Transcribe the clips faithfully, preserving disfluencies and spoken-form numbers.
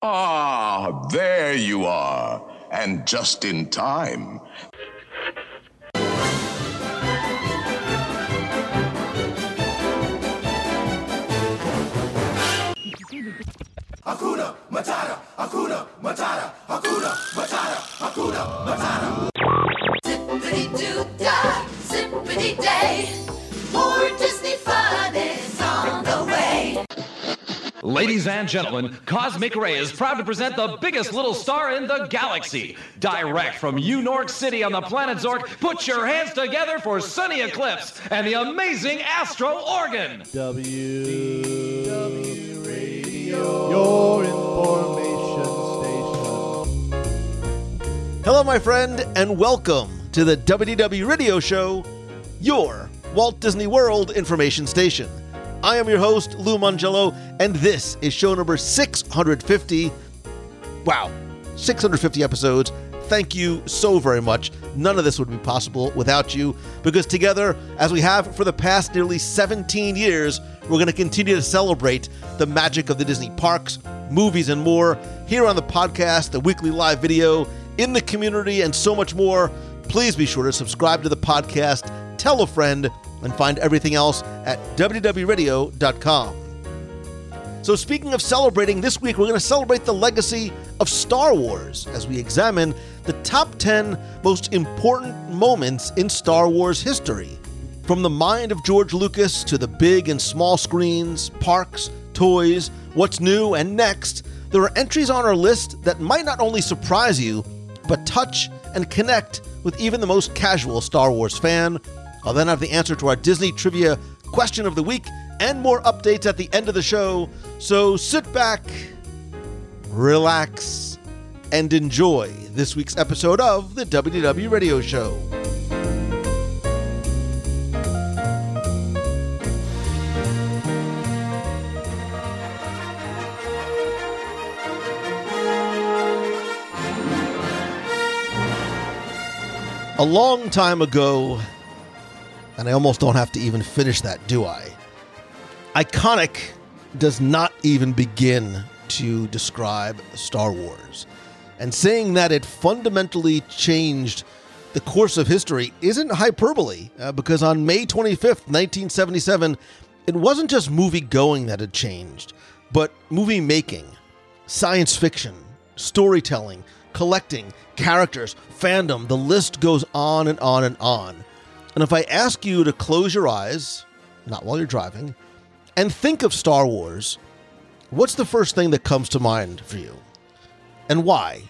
Ah, there you are, and just in time. Hakuna Matata, Hakuna Matata, Hakuna Matata, Hakuna Matata. Zippity doo dah, zippity day. More Disney fun is on the way. Ladies and gentlemen, Cosmic Ray is proud to present the biggest little star in the galaxy. Direct from Unork City on the planet Zork, put your hands together for Sunny Eclipse and the amazing Astro Organ. W D W Your information station. Hello, my friend, and welcome to the W D W Radio Show, your Walt Disney World information station. I am your host, Lou Mongello, and this is show number six hundred fifty. Wow, six hundred fifty episodes. Thank you so very much. None of this would be possible without you, because together, as we have for the past nearly seventeen years, we're going to continue to celebrate the magic of the Disney parks, movies, and more here on the podcast, the weekly live video, in the community, and so much more. Please be sure to subscribe to the podcast, tell a friend, and find everything else at w w w radio dot com. So speaking of celebrating, this week we're going to celebrate the legacy of Star Wars as we examine the top ten most important moments in Star Wars history. From the mind of George Lucas to the big and small screens, parks, toys, what's new and next, there are entries on our list that might not only surprise you, but touch and connect with even the most casual Star Wars fan. I'll then have the answer to our Disney trivia question of the week and more updates at the end of the show, so sit back, relax, and enjoy this week's episode of the W D W Radio Show. A long time ago, and I almost don't have to even finish that, do I? Iconic does not even begin to describe Star Wars. And saying that it fundamentally changed the course of history isn't hyperbole, uh, because on May twenty-fifth, nineteen seventy-seven, it wasn't just movie-going that had changed, but movie-making, science fiction, storytelling, collecting, characters, fandom, the list goes on and on and on. And if I ask you to close your eyes, not while you're driving, and think of Star Wars, what's the first thing that comes to mind for you? And why?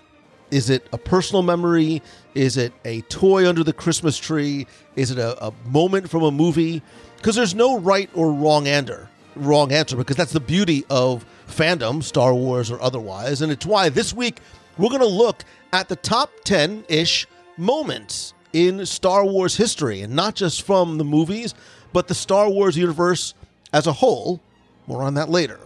Is it a personal memory? Is it a toy under the Christmas tree? Is it a, a moment from a movie? Because there's no right or wrong answer, wrong answer, because that's the beauty of fandom, Star Wars or otherwise. And it's why this week we're going to look at the top ten-ish moments in Star Wars history, and not just from the movies, but the Star Wars universe as a whole. More on that later.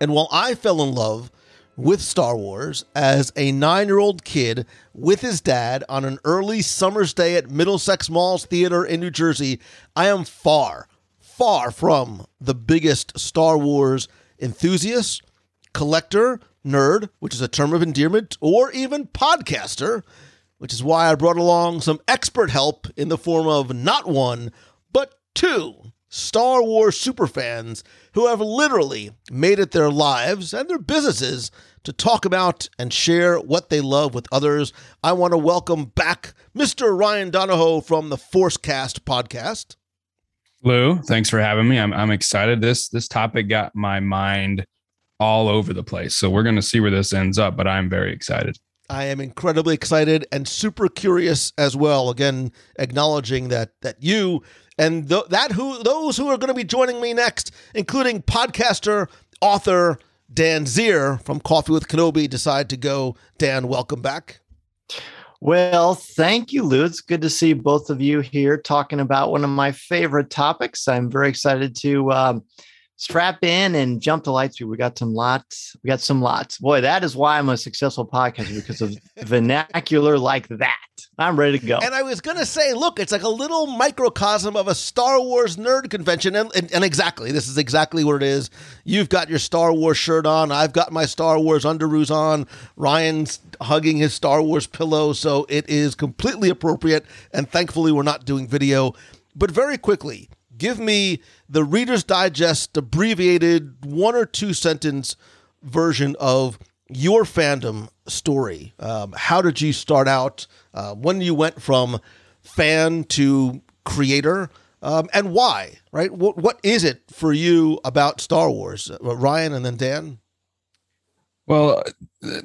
And while I fell in love with Star Wars as a nine-year-old kid with his dad on an early summer's day at Middlesex Mall's Theater in New Jersey, I am far, far from the biggest Star Wars enthusiast, collector, nerd, which is a term of endearment, or even podcaster, which is why I brought along some expert help in the form of not one, but two Star Wars superfans who have literally made it their lives and their businesses to talk about and share what they love with others. I want to welcome back Mister Ryan Donoghue from the Forcecast podcast. Lou, thanks for having me. I'm I'm excited. This this topic got my mind all over the place, so we're going to see where this ends up, but I'm very excited. I am incredibly excited and super curious as well. Again, acknowledging that that you and th- that who those who are going to be joining me next, including podcaster, author Dan Zehr from Coffee with Kenobi, decide to go. Dan, welcome back. Well, thank you, Lou. It's good to see both of you here talking about one of my favorite topics. I'm very excited to um, strap in and jump to Lightspeed. We got some lots. We got some lots. Boy, that is why I'm a successful podcaster, because of vernacular like that. I'm ready to go. And I was going to say, look, it's like a little microcosm of a Star Wars nerd convention. And, and, and exactly, this is exactly what it is. You've got your Star Wars shirt on. I've got my Star Wars underoos on. Ryan's hugging his Star Wars pillow. So it is completely appropriate. And thankfully, we're not doing video. But very quickly, give me the Reader's Digest abbreviated one or two sentence version of your fandom story. Um, how did you start out? Uh, when you went from fan to creator, um, and why? Right? What What is it for you about Star Wars, uh, Ryan, and then Dan? Well,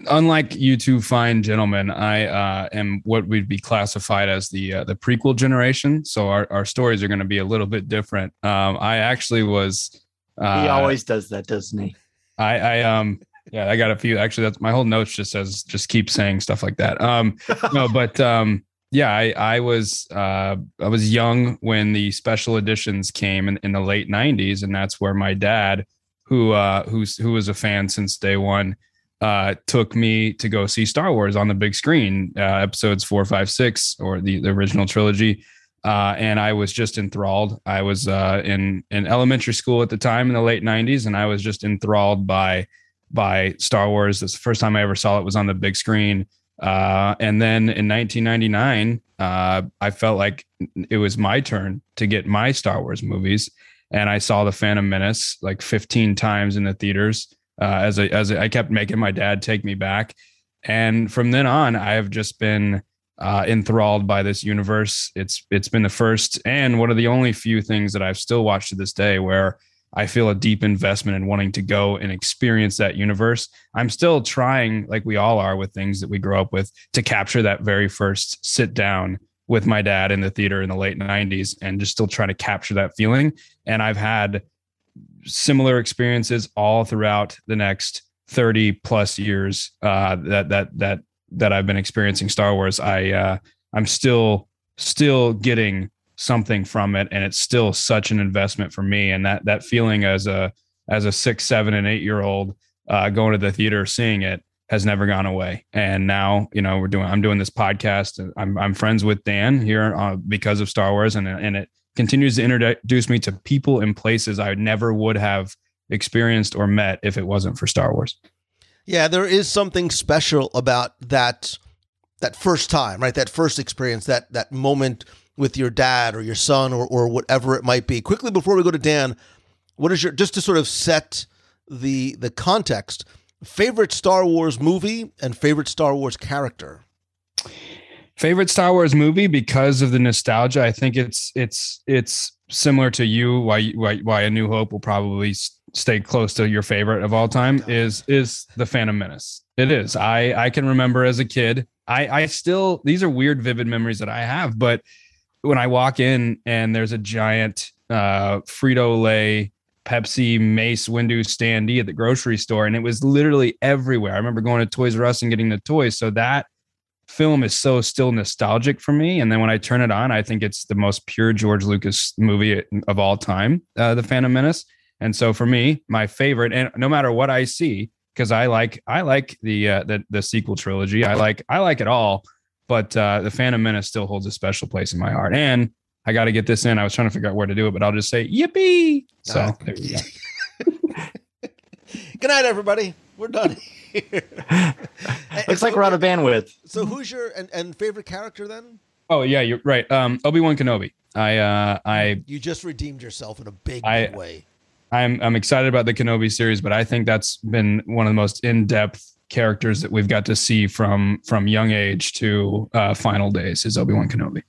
unlike you two fine gentlemen, I uh, am what would be classified as the uh, the prequel generation. So our, our stories are going to be a little bit different. Um, I actually was. Uh, he always does that, doesn't he? I, I um yeah, I got a few. Actually, that's my whole notes just says just keep saying stuff like that. Um, no, but um, yeah, I I was uh, I was young when the special editions came in, in the late nineties, and that's where my dad, who uh, who's who was a fan since day one, Uh, took me to go see Star Wars on the big screen, uh, episodes four, five, six, or the, the original trilogy. Uh, and I was just enthralled. I was uh, in, in elementary school at the time in the late nineties, and I was just enthralled by by Star Wars. That's the first time I ever saw it was on the big screen. Uh, and then in nineteen ninety-nine, uh, I felt like it was my turn to get my Star Wars movies. And I saw The Phantom Menace like fifteen times in the theaters. Uh, as a, as a, I kept making my dad take me back. And from then on, I have just been uh, enthralled by this universe. It's It's been the first and one of the only few things that I've still watched to this day where I feel a deep investment in wanting to go and experience that universe. I'm still trying, like we all are with things that we grow up with, to capture that very first sit down with my dad in the theater in the late nineties and just still try to capture that feeling. And I've had similar experiences all throughout the next thirty plus years uh, that that that that I've been experiencing Star Wars. I uh, I'm still still getting something from it, and it's still such an investment for me. And that that feeling as a as a six, seven, and eight year old uh, going to the theater seeing it has never gone away. And now you know we're doing I'm doing this podcast. And I'm I'm friends with Dan here uh, because of Star Wars, and and it continues to introduce me to people and places I never would have experienced or met if it wasn't for Star Wars. Yeah, there is something special about that that first time, right? That first experience, that that moment with your dad or your son or or whatever it might be. Quickly before we go to Dan, what is your, just to sort of set the the context, favorite Star Wars movie and favorite Star Wars character? Favorite Star Wars movie because of the nostalgia. I think it's it's it's similar to you. Why why why A New Hope will probably stay close to your favorite of all time is is The Phantom Menace. It is. I I can remember as a kid. I I still these are weird vivid memories that I have. But when I walk in and there's a giant uh, Frito-Lay Pepsi Mace Windu standee at the grocery store, and it was literally everywhere. I remember going to Toys R Us and getting the toys. So that film is so still nostalgic for me. And then when I turn it on, I think it's the most pure George Lucas movie of all time, uh, The Phantom Menace. And so for me, my favorite, and no matter what I see, because I like I like the, uh, the the sequel trilogy. I like I like it all. But uh, The Phantom Menace still holds a special place in my heart. And I got to get this in. I was trying to figure out where to do it, but I'll just say yippee. So uh, there you go. Good night, everybody. We're done here. Looks so, like we're out of bandwidth. So who's your and, and favorite character then? Oh, yeah, you're right. Um, Obi-Wan Kenobi. I uh, I you just redeemed yourself in a big, I, big way. I'm I'm excited about the Kenobi series, but I think that's been one of the most in-depth characters that we've got to see from from young age to uh, final days is Obi-Wan Kenobi.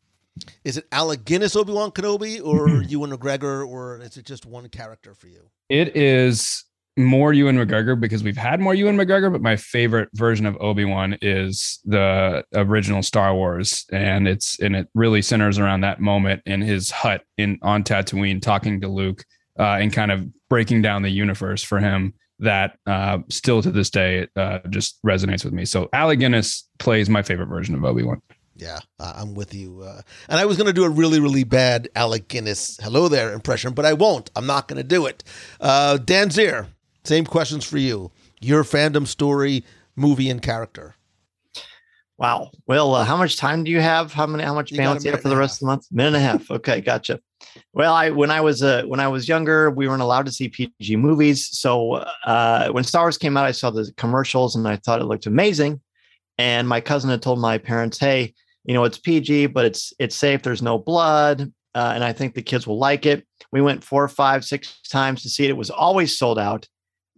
Is it Alec Guinness Obi-Wan Kenobi or Ewan McGregor, or is it just one character for you? It is more Ewan McGregor because we've had more Ewan McGregor, but my favorite version of Obi-Wan is the original Star Wars, and it's and it really centers around that moment in his hut in on Tatooine, talking to Luke uh, and kind of breaking down the universe for him. That uh, still to this day it, uh, just resonates with me. So Alec Guinness plays my favorite version of Obi-Wan. Yeah, uh, I'm with you. Uh, and I was going to do a really, really bad Alec Guinness hello there impression, but I won't. I'm not going to do it. Uh, Dan Zehr, same questions for you. Your fandom story, movie, and character. Wow. Well, uh, how much time do you have? How many? How much you balance do you have for the rest half. of the month? Minute and a half. Okay, gotcha. Well, I when I was uh, when I was younger, we weren't allowed to see P G movies. So uh, when Star Wars came out, I saw the commercials and I thought it looked amazing. And my cousin had told my parents, "Hey, you know, it's P G, but it's it's safe. There's no blood, uh, and I think the kids will like it." We went four, five, six times to see it. It was always sold out.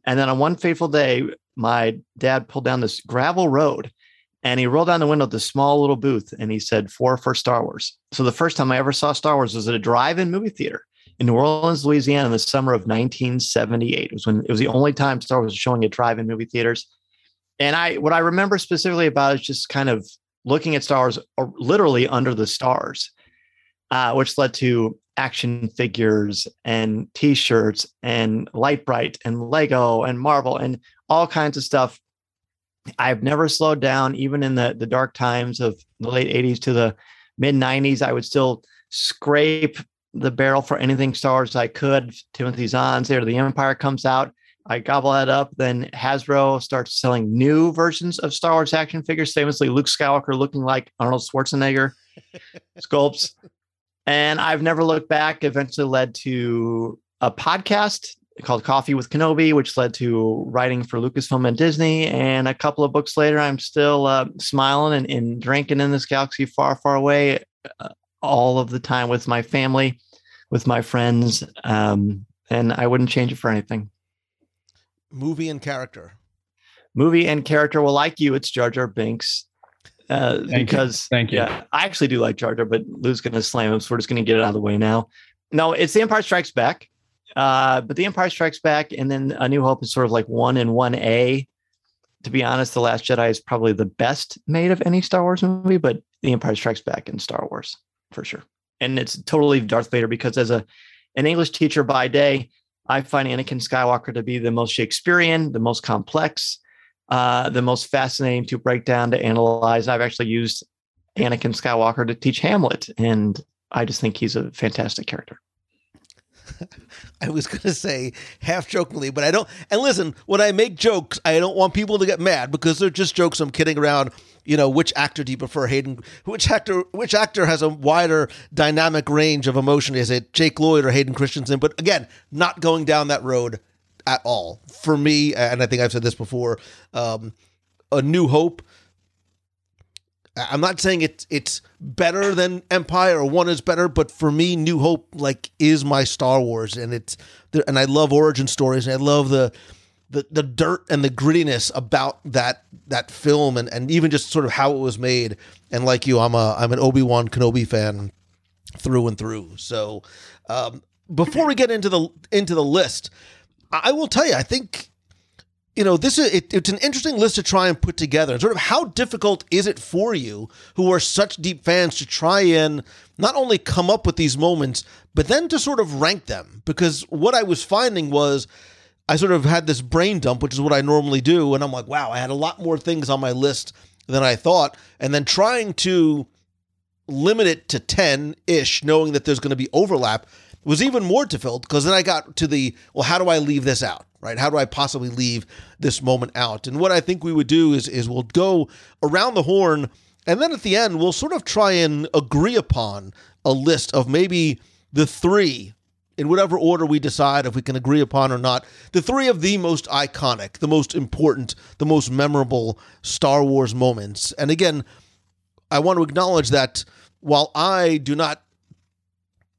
And then on one fateful day, my dad pulled down this gravel road, and he rolled down the window of this small little booth, and he said, "Four for Star Wars." So the first time I ever saw Star Wars was at a drive-in movie theater in New Orleans, Louisiana, in the summer of nineteen seventy-eight. It was when it was the only time Star Wars was showing at drive-in movie theaters. And I, what I remember specifically about is just kind of looking at Star Wars literally under the stars, uh, which led to action figures and T-shirts and Light Bright and Lego and Marvel and all kinds of stuff. I've never slowed down, even in the, the dark times of the late eighties to the mid nineties. I would still scrape the barrel for anything Star Wars I could. Timothy Zahn's there, The Empire comes out. I gobble that up. Then Hasbro starts selling new versions of Star Wars action figures, famously Luke Skywalker looking like Arnold Schwarzenegger sculpts. And I've never looked back. Eventually led to a podcast called Coffee with Kenobi, which led to writing for Lucasfilm and Disney. And a couple of books later, I'm still uh, smiling and, and drinking in this galaxy far, far away uh, all of the time with my family, with my friends. Um, and I wouldn't change it for anything. Movie and character. Movie and character. Well, like you, it's Jar Jar Binks. Uh, Thank because you. Thank you. Yeah, I actually do like Jar Jar, but Lou's going to slam him, so we're just going to get it out of the way now. No, it's The Empire Strikes Back. Uh, but The Empire Strikes Back and then A New Hope is sort of like one and one A. To be honest, The Last Jedi is probably the best made of any Star Wars movie, but The Empire Strikes Back and Star Wars for sure. And it's totally Darth Vader because as a an English teacher by day, I find Anakin Skywalker to be the most Shakespearean, the most complex, uh, the most fascinating to break down, to analyze. I've actually used Anakin Skywalker to teach Hamlet, and I just think he's a fantastic character. I was going to say half jokingly, but I don't. And listen, when I make jokes, I don't want people to get mad because they're just jokes. I'm kidding around. You know, which actor do you prefer, Hayden? Which actor? Which actor has a wider dynamic range of emotion? Is it Jake Lloyd or Hayden Christensen? But again, not going down that road at all for me. And I think I've said this before. Um, A New Hope. I'm not saying it's it's better than Empire or one is better, but for me, New Hope like is my Star Wars, and it's and I love origin stories, and I love the the, the dirt and the grittiness about that that film, and, and even just sort of how it was made. And like you, I'm a I'm an Obi-Wan Kenobi fan through and through. So um, before we get into the into the list, I will tell you, I think. You know, this is it, it's an interesting list to try and put together. And sort of how difficult is it for you, who are such deep fans, to try and not only come up with these moments, but then to sort of rank them? Because what I was finding was I sort of had this brain dump, which is what I normally do. And I'm like, wow, I had a lot more things on my list than I thought. And then trying to limit it to ten-ish, knowing that there's going to be overlap, was even more difficult because then I got to the, well, how do I leave this out? Right? How do I possibly leave this moment out? And what I think we would do is is we'll go around the horn, and then at the end, we'll sort of try and agree upon a list of maybe the three, in whatever order we decide if we can agree upon or not, the three of the most iconic, the most important, the most memorable Star Wars moments. And again, I want to acknowledge that while I do not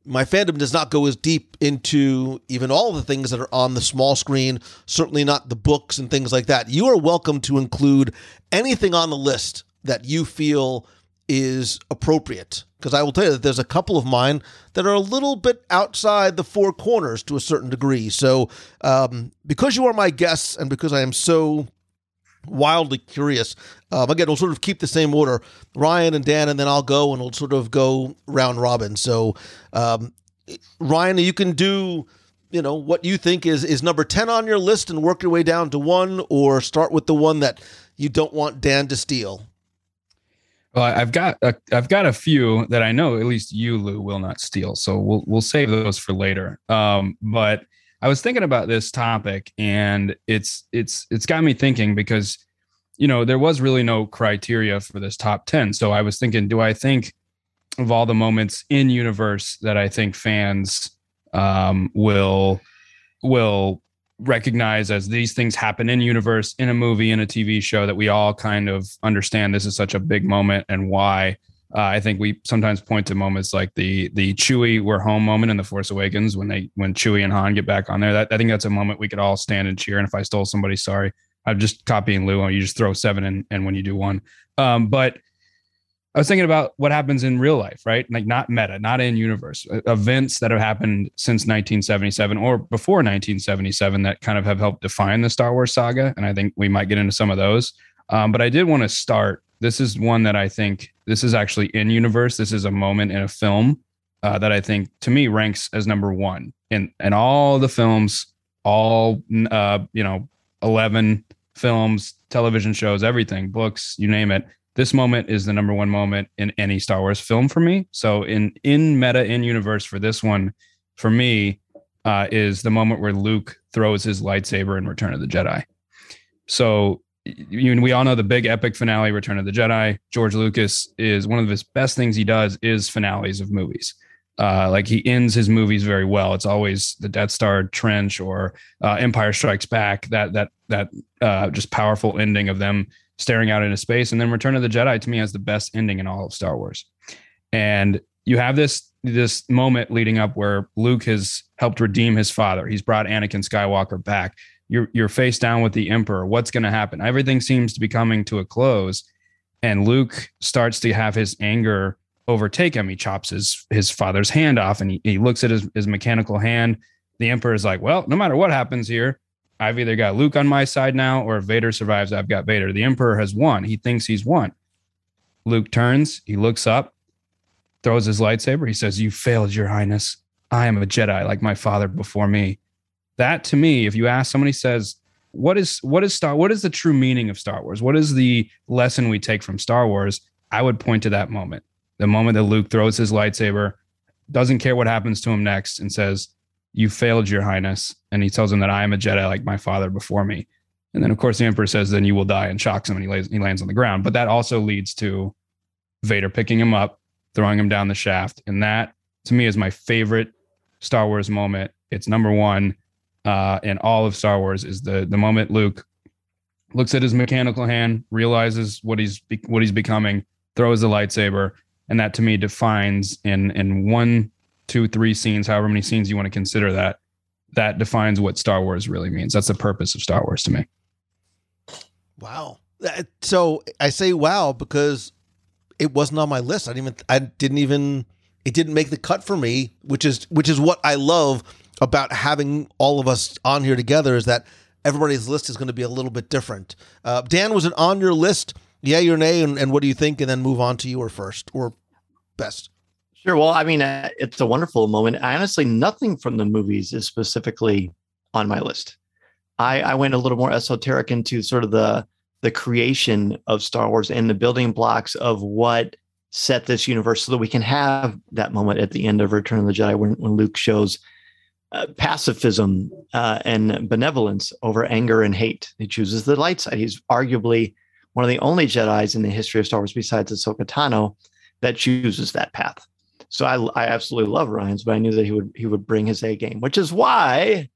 my fandom does not go as deep into even all the things that are on the small screen, certainly not the books and things like that. You are welcome to include anything on the list that you feel is appropriate. Because I will tell you that there's a couple of mine that are a little bit outside the four corners to a certain degree. So um, because you are my guests and because I am so wildly curious, um, again, we'll sort of keep the same order, Ryan and Dan, and then I'll go and we'll sort of go round robin. So um, Ryan, you can do, you know, what you think is, is number ten on your list and work your way down to one, or start with the one that you don't want Dan to steal. Well, I've got a, I've got a few that I know at least you, Lou, will not steal. So we'll we'll save those for later. Um, but I was thinking about this topic, and it's it's it's got me thinking because, you know, there was really no criteria for this top ten. So I was thinking, do I think of all the moments in universe that I think fans um, will will recognize as these things happen in universe, in a movie, in a T V show, that we all kind of understand this is such a big moment and why. uh, I think we sometimes point to moments like the the Chewie we're home moment in The Force Awakens, when they when Chewie and Han get back on there. That I think that's a moment we could all stand and cheer. And if I stole somebody, sorry, I'm just copying Lou. You just throw seven in, and when you do one, um, but I was thinking about what happens in real life, right? Like not meta, not in universe, events that have happened since nineteen seventy-seven or before nineteen seventy-seven that kind of have helped define the Star Wars saga. And I think we might get into some of those. Um, but I did want to start. This is one that I think this is actually in universe. This is a moment in a film uh, that I think to me ranks as number one in, in all the films, all, uh, you know, eleven films, television shows, everything, books, you name it. This moment is the number one moment in any Star Wars film for me. So in in meta, in universe for this one, for me, uh, is the moment where Luke throws his lightsaber in Return of the Jedi. So you, we all know the big epic finale, Return of the Jedi. George Lucas, is one of his best things he does is finales of movies. Uh, like he ends his movies very well. It's always the Death Star trench or uh, Empire Strikes Back, that that that uh, just powerful ending of them staring out into space. And then Return of the Jedi to me has the best ending in all of Star Wars. And you have this this moment leading up where Luke has helped redeem his father. He's brought Anakin Skywalker back. You're you're face down with the Emperor. What's going to happen? Everything seems to be coming to a close, and Luke starts to have his anger overtake him. He chops his his father's hand off, and he, he looks at his, his mechanical hand. The Emperor is like, well, no matter what happens here, I've either got Luke on my side now, or if Vader survives, I've got Vader. The Emperor has won. He thinks he's won. Luke turns. He looks up, throws his lightsaber. He says, you failed, Your Highness. I am a Jedi like my father before me. That to me, if you ask somebody, says, what is what is Star? What is the true meaning of Star Wars? What is the lesson we take from Star Wars? I would point to that moment. The moment that Luke throws his lightsaber, doesn't care what happens to him next, and says, you failed, Your Highness. And he tells him that I am a Jedi like my father before me. And then, of course, the Emperor says, then you will die, and shocks him, and he, lays, he lands on the ground. But that also leads to Vader picking him up, throwing him down the shaft. And that, to me, is my favorite Star Wars moment. It's number one uh, in all of Star Wars, is the, the moment Luke looks at his mechanical hand, realizes what he's what he's becoming, throws the lightsaber. And that, to me, defines in in one... two, three scenes, however many scenes you want to consider that, that defines what Star Wars really means. That's the purpose of Star Wars to me. Wow. So I say wow because it wasn't on my list. I didn't even, I didn't even, it didn't make the cut for me, which is, which is what I love about having all of us on here together, is that everybody's list is going to be a little bit different. Uh, Dan, was it on your list? Yeah, your nay, and, and what do you think? And then move on to your first or best. Sure. Well, I mean, uh, it's a wonderful moment. I honestly, nothing from the movies is specifically on my list. I, I went a little more esoteric into sort of the the creation of Star Wars and the building blocks of what set this universe, so that we can have that moment at the end of Return of the Jedi when, when Luke shows uh, pacifism uh, and benevolence over anger and hate. He chooses the light side. He's arguably one of the only Jedis in the history of Star Wars besides Ahsoka Tano that chooses that path. So I, I absolutely love Ryan's, but I knew that he would he would bring his A game, which is why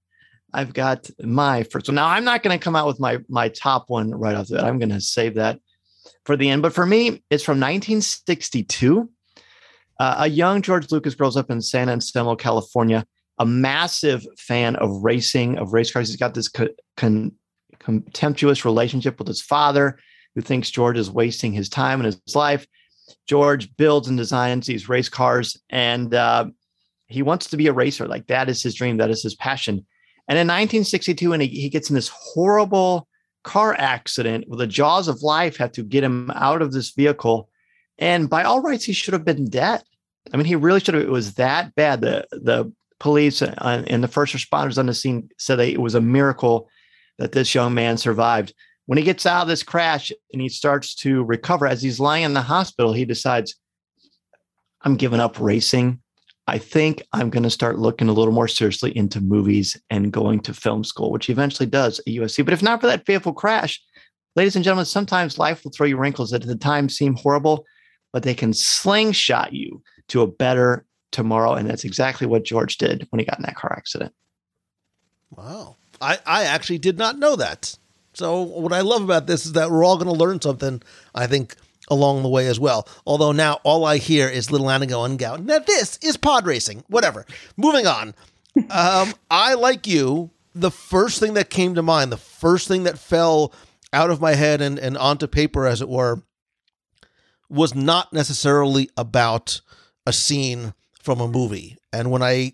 I've got my first one. Now, I'm not going to come out with my my top one right off the bat. I'm going to save that for the end. But for me, it's from nineteen sixty-two. Uh, a young George Lucas grows up in San Anselmo, California, a massive fan of racing, of race cars. He's got this co- con- contemptuous relationship with his father, who thinks George is wasting his time and his life. George builds and designs these race cars, and uh, he wants to be a racer. Like, that is his dream. That is his passion. And in nineteen sixty-two, and he, he gets in this horrible car accident where the jaws of life have to get him out of this vehicle. And by all rights, he should have been dead. I mean, he really should have. It was that bad. The, the police and the first responders on the scene said that it was a miracle that this young man survived. When he gets out of this crash and he starts to recover, as he's lying in the hospital, he decides, I'm giving up racing. I think I'm going to start looking a little more seriously into movies and going to film school, which he eventually does at U S C. But if not for that fateful crash, ladies and gentlemen, sometimes life will throw you wrinkles that at the time seem horrible, but they can slingshot you to a better tomorrow. And that's exactly what George did when he got in that car accident. Wow. I, I actually did not know that. So what I love about this is that we're all going to learn something, I think, along the way as well. Although now all I hear is little Anna going, now this is pod racing, whatever. Moving on. Um, I, like you, the first thing that came to mind, the first thing that fell out of my head and, and onto paper, as it were, was not necessarily about a scene from a movie. And when I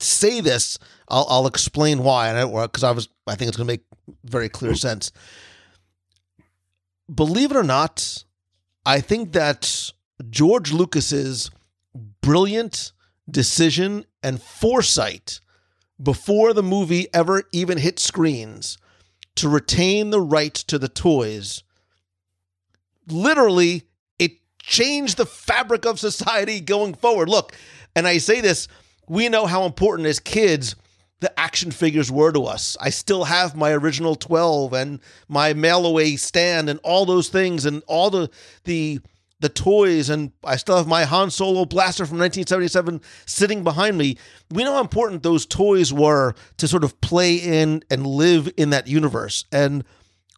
say this, I'll, I'll explain why, and because I, I was, I think it's going to make very clear sense. Believe it or not, I think that George Lucas's brilliant decision and foresight before the movie ever even hit screens to retain the right to the toys, literally, it changed the fabric of society going forward. Look, and I say this, we know how important as kids the action figures were to us. I still have my original twelve and my mail-away stand and all those things and all the the the toys, and I still have my Han Solo blaster from nineteen seventy-seven sitting behind me. We know how important those toys were to sort of play in and live in that universe. And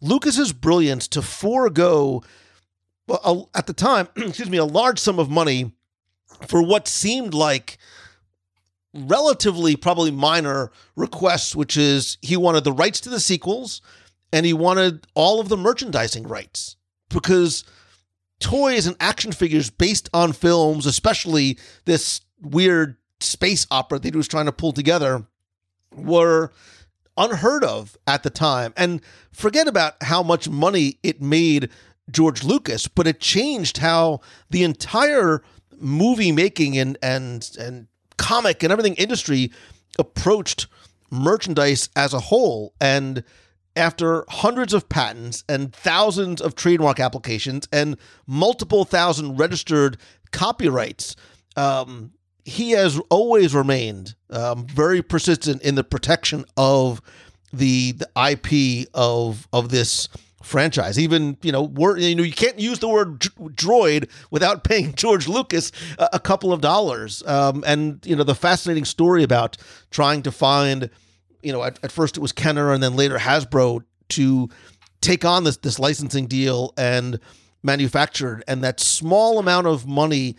Lucas's brilliance to forego, well, at the time, excuse me, a large sum of money for what seemed like relatively probably minor requests, which is he wanted the rights to the sequels and he wanted all of the merchandising rights, because toys and action figures based on films, especially this weird space opera that he was trying to pull together, were unheard of at the time. And forget about how much money it made George Lucas, but it changed how the entire movie making and, and, and, comic and everything industry approached merchandise as a whole. And after hundreds of patents and thousands of trademark applications and multiple thousand registered copyrights, um, he has always remained um, very persistent in the protection of the, the I P of of this franchise. Even, you know, word, you know, you can't use the word droid without paying George Lucas a, a couple of dollars. Um, and, you know, the fascinating story about trying to find, you know, at, at first it was Kenner and then later Hasbro to take on this, this licensing deal and manufactured. And that small amount of money,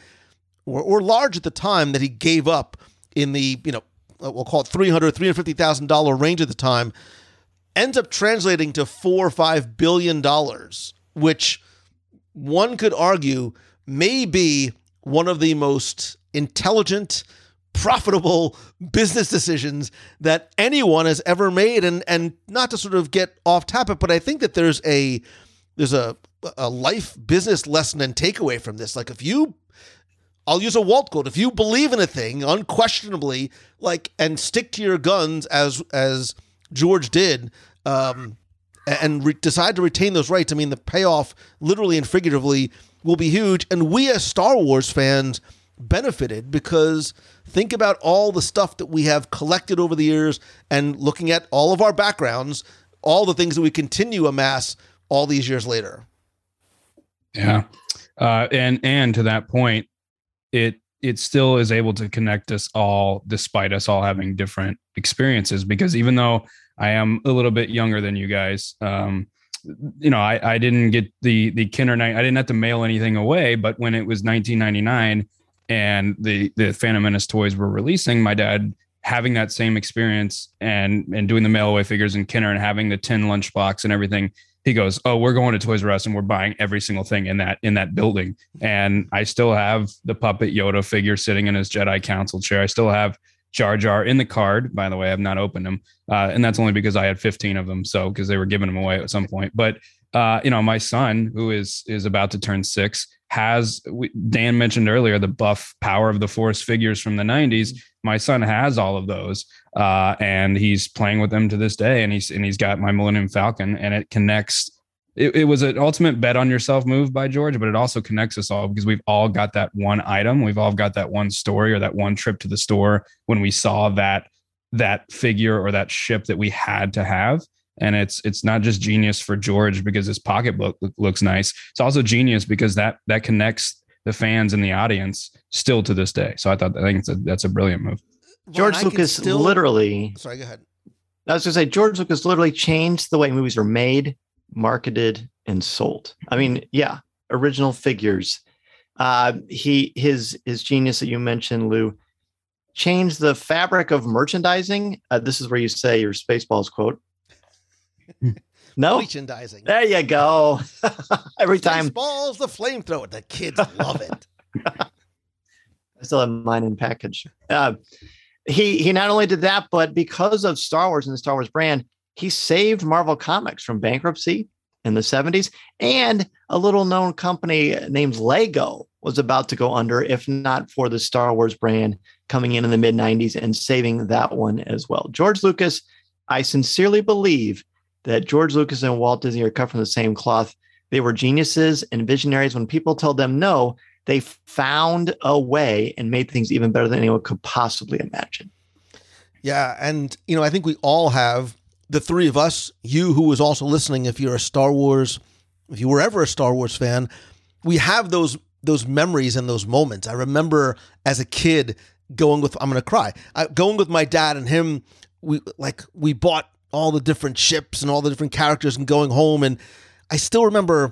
or, or large at the time, that he gave up in the, you know, we'll call it three hundred thousand dollars, three hundred fifty thousand dollars range at the time, ends up translating to four or five billion dollars, which one could argue may be one of the most intelligent, profitable business decisions that anyone has ever made. And and not to sort of get off topic, but I think that there's a there's a a life business lesson and takeaway from this. Like, if you, I'll use a Walt quote, if you believe in a thing unquestionably, like, and stick to your guns as as George did, um, and re- decide to retain those rights, I mean, the payoff, literally and figuratively, will be huge. And we as Star Wars fans benefited, because think about all the stuff that we have collected over the years, and looking at all of our backgrounds, all the things that we continue to amass all these years later. Yeah. Uh, and, and to that point, it, it still is able to connect us all, despite us all having different experiences, because even though I am a little bit younger than you guys, um, you know, I, I didn't get the, the Kinder night. I didn't have to mail anything away, but when it was nineteen ninety-nine and the, the Phantom Menace toys were releasing, my dad having that same experience and, and doing the mail away figures and Kinder and having the tin lunchbox and everything, he goes, oh, we're going to Toys R Us and we're buying every single thing in that in that building. And I still have the puppet Yoda figure sitting in his Jedi Council chair. I still have Jar Jar in the card. By the way, I've not opened them. Uh, and that's only because I had fifteen of them. So because they were giving them away at some point. But, uh, you know, my son, who is is about to turn six, has, Dan mentioned earlier, the buff Power of the Force figures from the nineties. My son has all of those. Uh, and he's playing with them to this day, and he's and he's got my Millennium Falcon, and it connects it, it was an ultimate bet on yourself move by George, but it also connects us all because we've all got that one item. We've all got that one story or that one trip to the store when we saw that, that figure or that ship that we had to have. And it's, it's not just genius for George because his pocketbook looks nice. It's also genius because that, that connects the fans and the audience still to this day. So I thought, I think it's a, that's a brilliant move. Well, George Lucas still... literally, sorry, go ahead. I was gonna say, George Lucas literally changed the way movies are made, marketed, and sold. I mean, yeah, original figures. Uh, he, his, his genius that you mentioned, Lou, changed the fabric of merchandising. Uh, this is where you say your Spaceballs quote. No, merchandising. There you go. Every Spaceballs, time balls, the flamethrower. The kids love it. I still have mine in package. Uh, he he not only did that, but because of Star Wars and the Star Wars brand, he saved Marvel Comics from bankruptcy in the seventies. And a little known company named Lego was about to go under, if not for the Star Wars brand coming in in the mid nineties and saving that one as well. George Lucas, I sincerely believe that George Lucas and Walt Disney are cut from the same cloth. They were geniuses and visionaries. When people told them no, they found a way and made things even better than anyone could possibly imagine. Yeah. And, you know, I think we all have, the three of us, you who was also listening, if you're a Star Wars, if you were ever a Star Wars fan, we have those, those memories and those moments. I remember as a kid going with, I'm going to cry, I, going with my dad and him, we like, we bought all the different ships and all the different characters and going home. And I still remember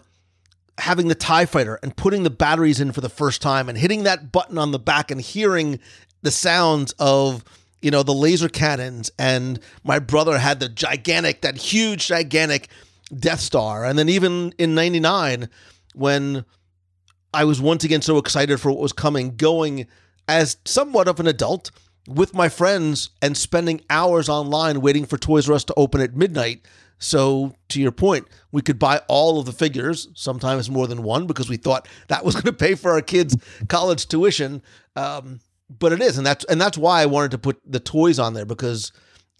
having the TIE fighter and putting the batteries in for the first time and hitting that button on the back and hearing the sounds of, you know, the laser cannons. And my brother had the gigantic, that huge, gigantic Death Star. And then even in ninety-nine, when I was once again so excited for what was coming, going as somewhat of an adult with my friends and spending hours online waiting for Toys R Us to open at midnight. So to your point, we could buy all of the figures, sometimes more than one, because we thought that was going to pay for our kids' college tuition. Um, but it is. And that's, and that's why I wanted to put the toys on there, because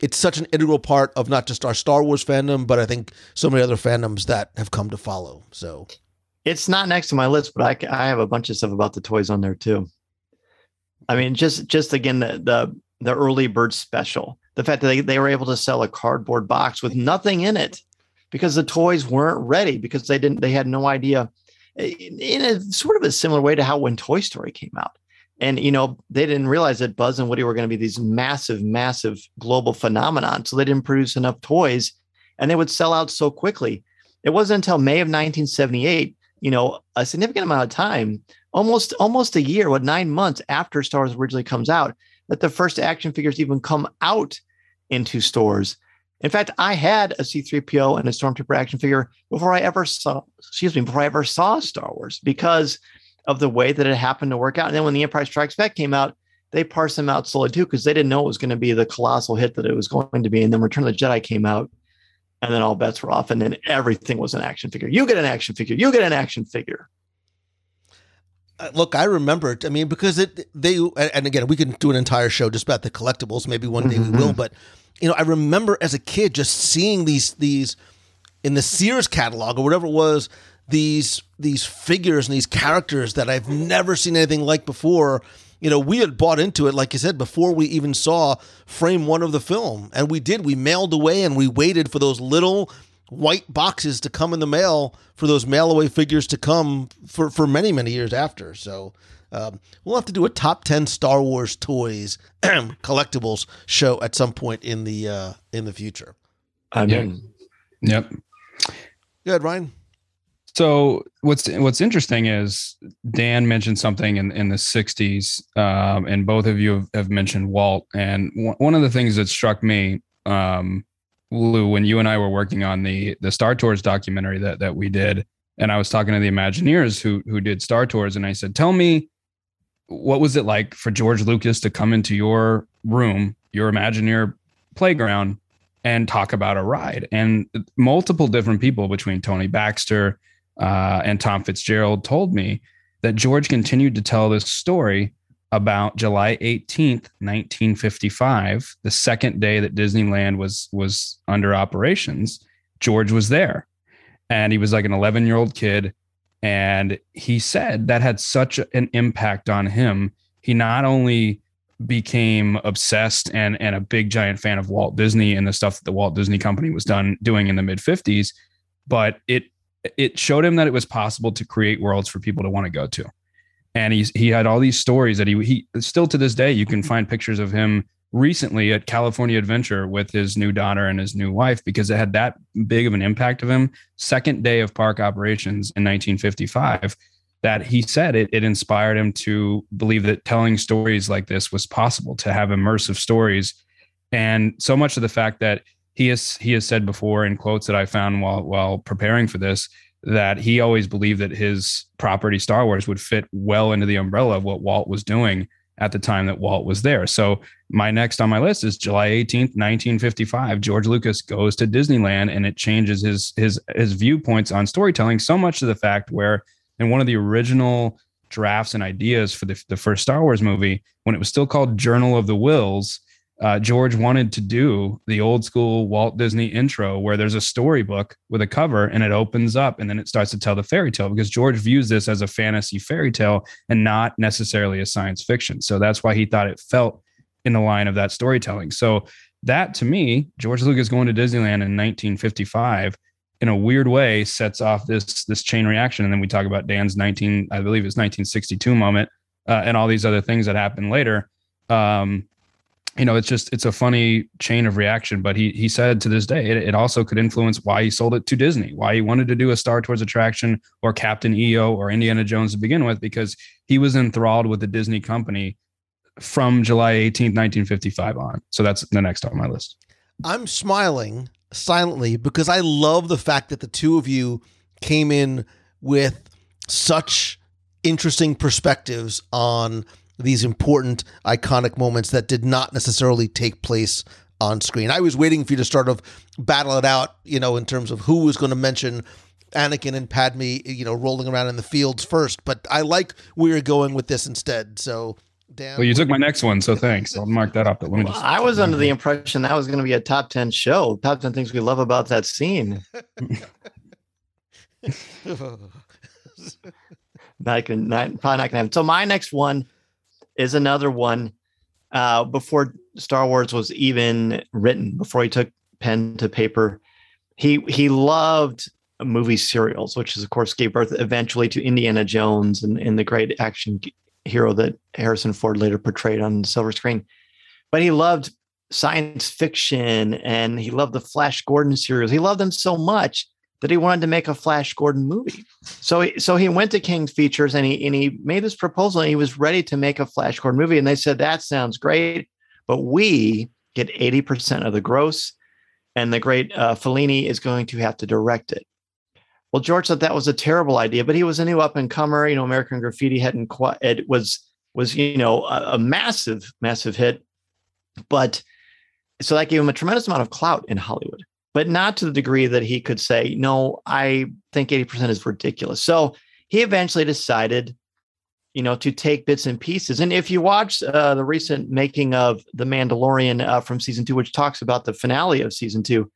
it's such an integral part of not just our Star Wars fandom, but I think so many other fandoms that have come to follow. So it's not next to my list, but I, I have a bunch of stuff about the toys on there too. I mean, just, just again, the, the, the early bird special. The fact that they, they were able to sell a cardboard box with nothing in it because the toys weren't ready, because they didn't, they had no idea, in a sort of a similar way to how when Toy Story came out. And, you know, they didn't realize that Buzz and Woody were going to be these massive, massive global phenomenon. So they didn't produce enough toys and they would sell out so quickly. It wasn't until May of nineteen seventy-eight, you know, a significant amount of time, almost, almost a year, what, nine months after Star Wars originally comes out, that the first action figures even come out into stores. In fact, I had a C three P O and a Stormtrooper action figure before I ever saw, excuse me, before I ever saw Star Wars, because of the way that it happened to work out. And then when The Empire Strikes Back came out, they parsed them out slowly too, because they didn't know it was going to be the colossal hit that it was going to be. And then Return of the Jedi came out, and then all bets were off, and then everything was an action figure. You get an action figure. You get an action figure. Uh, look, I remember it. I mean, because it, they, and again, we can do an entire show just about the collectibles. Maybe one day mm-hmm. we will. But, you know, I remember as a kid just seeing these, these in the Sears catalog or whatever it was, these, these figures and these characters that I've never seen anything like before. You know, we had bought into it, like you said, before we even saw frame one of the film. And we did. We mailed away and we waited for those little white boxes to come in the mail, for those mail away figures to come for, for many, many years after. So um, we'll have to do a top ten Star Wars toys collectibles show at some point in the, uh, in the future. I mean, yep. Good, Ryan. So what's, what's interesting is Dan mentioned something in, in the sixties, um, and both of you have, have mentioned Walt. And w- one of the things that struck me, um, Lou, when you and I were working on the the Star Tours documentary that that we did, and I was talking to the Imagineers who who did Star Tours, and I said, "Tell me, what was it like for George Lucas to come into your room, your Imagineer playground, and talk about a ride?" And multiple different people, between Tony Baxter uh, and Tom Fitzgerald, told me that George continued to tell this story about July eighteenth, nineteen fifty-five, the second day that Disneyland was was under operations. George was there. and he was like an eleven year old kid. And he said that had such an impact on him. He not only became obsessed and, and a big giant fan of Walt Disney and the stuff that the Walt Disney Company was done doing in the mid fifties, but it, it showed him that it was possible to create worlds for people to want to go to. And he's, he had all these stories that he, he still to this day, you can find pictures of him recently at California Adventure with his new daughter and his new wife, because it had that big of an impact of him. Second day of park operations in nineteen fifty-five, that he said it, it inspired him to believe that telling stories like this was possible, to have immersive stories. And so much of the fact that he has, he has said before in quotes that I found while, while preparing for this, that he always believed that his property Star Wars would fit well into the umbrella of what Walt was doing at the time that Walt was there. So my next on my list is July eighteenth, nineteen fifty-five. George Lucas goes to Disneyland, and it changes his, his, his viewpoints on storytelling so much to the fact where in one of the original drafts and ideas for the, the first Star Wars movie, when it was still called Journal of the Wills, uh, George wanted to do the old school Walt Disney intro where there's a storybook with a cover and it opens up and then it starts to tell the fairy tale, because George views this as a fantasy fairy tale and not necessarily a science fiction. So that's why he thought it felt in the line of that storytelling. So that, to me, George Lucas going to Disneyland in nineteen fifty-five in a weird way sets off this, this chain reaction. And then we talk about Dan's nineteen, I believe it's nineteen sixty-two moment, uh, and all these other things that happen later. Um, You know, it's just, it's a funny chain of reaction, but he he said to this day, it, it also could influence why he sold it to Disney, why he wanted to do a Star Tours attraction or Captain E O or Indiana Jones to begin with, because he was enthralled with the Disney company from July eighteenth, nineteen fifty-five on. So that's the next on my list. I'm smiling silently because I love the fact that the two of you came in with such interesting perspectives on these important iconic moments that did not necessarily take place on screen. I was waiting for you to sort of battle it out, you know, in terms of who was going to mention Anakin and Padme, you know, rolling around in the fields first, but I like where you're going with this instead. So, Dan. Well, you took my next one, so thanks. I'll mark that up. But let me just- I was under the impression that was going to be a top ten show, top ten things we love about that scene. not can, not, probably not going to happen. So my next one is another one uh, before Star Wars was even written, before he took pen to paper. He he loved movie serials, which is, of course, gave birth eventually to Indiana Jones and, and the great action hero that Harrison Ford later portrayed on the silver screen. But he loved science fiction, and he loved the Flash Gordon serials. He loved them so much that he wanted to make a Flash Gordon movie. So he, so he went to King Features and he, and he made this proposal, and he was ready to make a Flash Gordon movie. And they said, that sounds great, but we get eighty percent of the gross, and the great uh, Filoni is going to have to direct it. Well, George thought that was a terrible idea, but he was a new up and comer. You know, American Graffiti hadn't quite, it was, was, you know, a, a massive, massive hit. But so that gave him a tremendous amount of clout in Hollywood, but not to the degree that he could say, no, I think eighty percent is ridiculous. So he eventually decided, you know, to take bits and pieces. And if you watch uh, the recent making of The Mandalorian uh, from season two, which talks about the finale of season two,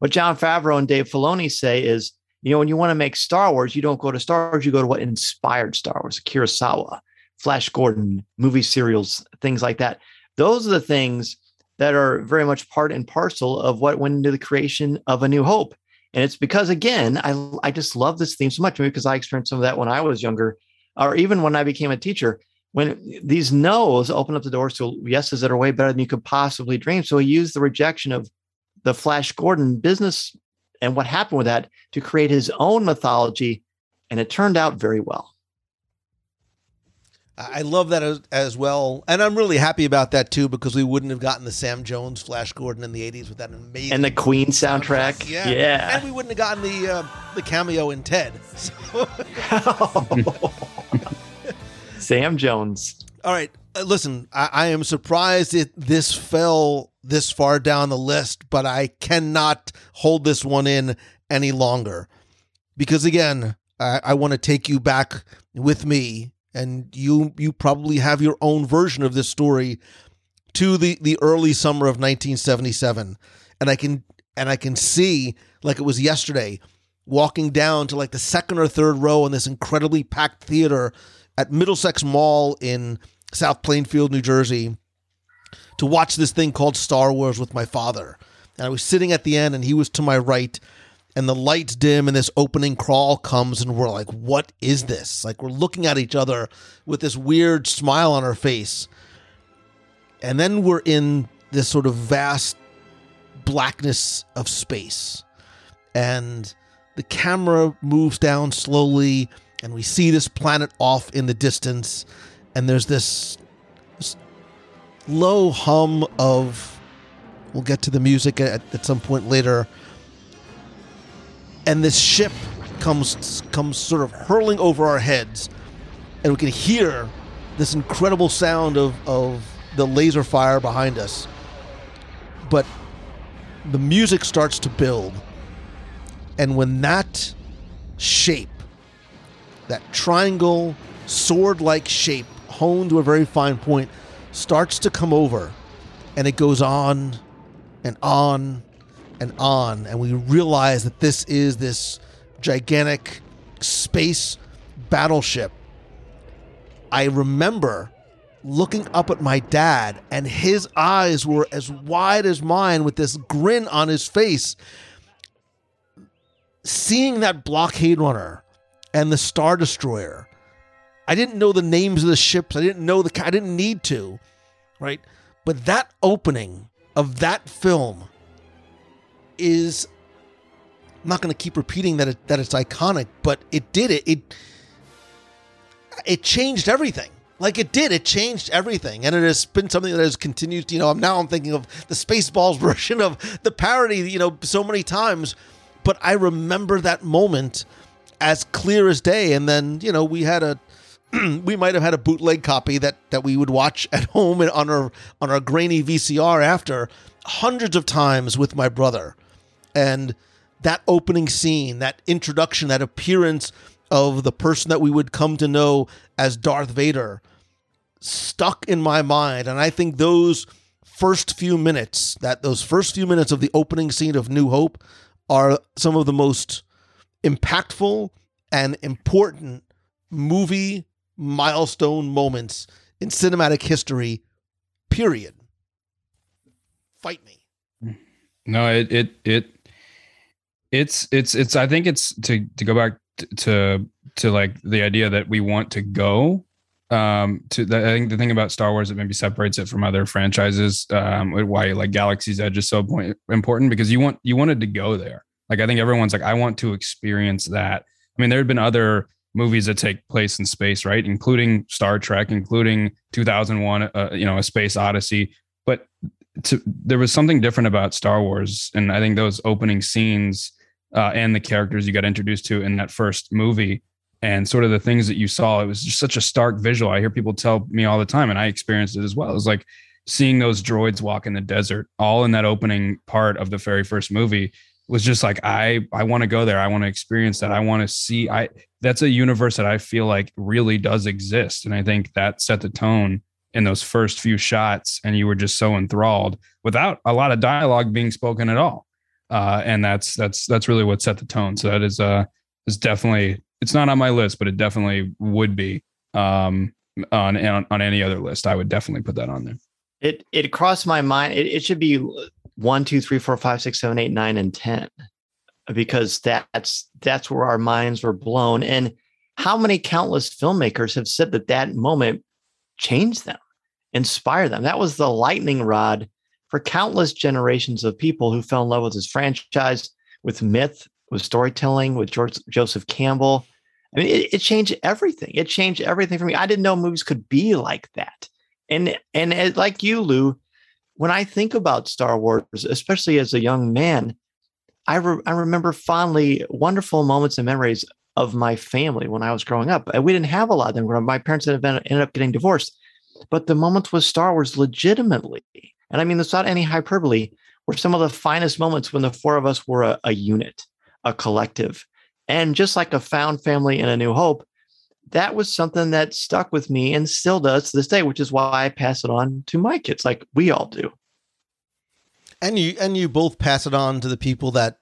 what Jon Favreau and Dave Filoni say is, you know, when you want to make Star Wars, you don't go to Star Wars, you go to what inspired Star Wars, Kurosawa, Flash Gordon, movie serials, things like that. Those are the things that are very much part and parcel of what went into the creation of A New Hope. And it's because, again, I I just love this theme so much, because I experienced some of that when I was younger, or even when I became a teacher, when these no's open up the doors to yeses that are way better than you could possibly dream. So he used the rejection of the Flash Gordon business and what happened with that to create his own mythology. And it turned out very well. I love that as, as well. And I'm really happy about that, too, because we wouldn't have gotten the Sam Jones Flash Gordon in the eighties with that amazing... And the Queen soundtrack. soundtrack. Yeah. yeah. And we wouldn't have gotten the uh, the cameo in Ted. So. oh. Sam Jones. All right. Uh, listen, I, I am surprised that this fell this far down the list, but I cannot hold this one in any longer. Because, again, I, I want to take you back with me, and you you probably have your own version of this story, to the, the early summer of nineteen seventy-seven. And I can and I can see, like it was yesterday, walking down to like the second or third row in this incredibly packed theater at Middlesex Mall in South Plainfield, New Jersey, to watch this thing called Star Wars with my father. And I was sitting at the end and he was to my right, and the lights dim and this opening crawl comes and we're like, what is this? Like, we're looking at each other with this weird smile on our face. And then we're in this sort of vast blackness of space. And the camera moves down slowly and we see this planet off in the distance. And there's this, this low hum of, we'll get to the music at, at some point later. And this ship comes comes sort of hurling over our heads, and we can hear this incredible sound of, of the laser fire behind us. But the music starts to build, and when that shape, that triangle, sword-like shape, honed to a very fine point, starts to come over, and it goes on and on and on, and we realize that this is this gigantic space battleship. I remember looking up at my dad, and his eyes were as wide as mine with this grin on his face. Seeing that blockade runner and the Star Destroyer, I didn't know the names of the ships. I didn't know the, I didn't need to, right? But that opening of that film is, I'm not going to keep repeating that it, that it's iconic, but it did it. It it changed everything. Like it did, it changed everything, and it has been something that has continued. You know, I'm now I'm thinking of the Spaceballs version of the parody, you know, so many times, but I remember that moment as clear as day. And then, you know, we had a, we might have had a bootleg copy that that we would watch at home and on our on our grainy V C R after hundreds of times with my brother. And that opening scene, that introduction, that appearance of the person that we would come to know as Darth Vader stuck in my mind. And I think those first few minutes, that those first few minutes of the opening scene of New Hope are some of the most impactful and important movie milestone moments in cinematic history, period. Fight me. No, it, it, it, it's, it's, it's, I think it's to, to go back to, to like the idea that we want to go um, to the, I think the thing about Star Wars that maybe separates it from other franchises, um, why like Galaxy's Edge is so important, because you want, you wanted to go there. Like, I think everyone's like, I want to experience that. I mean, there had been other movies that take place in space, right? Including Star Trek, including two thousand one, uh, you know, A Space Odyssey, but To, there was something different about Star Wars. And I think those opening scenes uh, and the characters you got introduced to in that first movie and sort of the things that you saw, it was just such a stark visual. I hear people tell me all the time, and I experienced it as well. It was like seeing those droids walk in the desert, all in that opening part of the very first movie, was just like, I, I want to go there. I want to experience that. I want to see, I, that's a universe that I feel like really does exist. And I think that set the tone in those first few shots, and you were just so enthralled without a lot of dialogue being spoken at all. Uh, and that's, that's, that's really what set the tone. So that is, uh, is definitely, it's not on my list, but it definitely would be, um, on, on, on any other list. I would definitely put that on there. It, it crossed my mind. It, it should be one, two, three, four, five, six, seven, eight, nine, and ten, because that's, that's where our minds were blown. And how many countless filmmakers have said that that moment changed them, inspire them. That was the lightning rod for countless generations of people who fell in love with this franchise, with myth, with storytelling, with George Joseph Campbell. I mean, it, it changed everything. It changed everything for me. I didn't know movies could be like that. And and it, like you, Lou, when I think about Star Wars, especially as a young man, I re- I remember fondly wonderful moments and memories of my family when I was growing up. We didn't have a lot of them. My parents ended up getting divorced, but the moments with Star Wars legitimately, and I mean, that's not any hyperbole, were some of the finest moments when the four of us were a, a unit, a collective. And just like a found family in A New Hope, that was something that stuck with me and still does to this day, which is why I pass it on to my kids, like we all do. And you, and you both pass it on to the people that,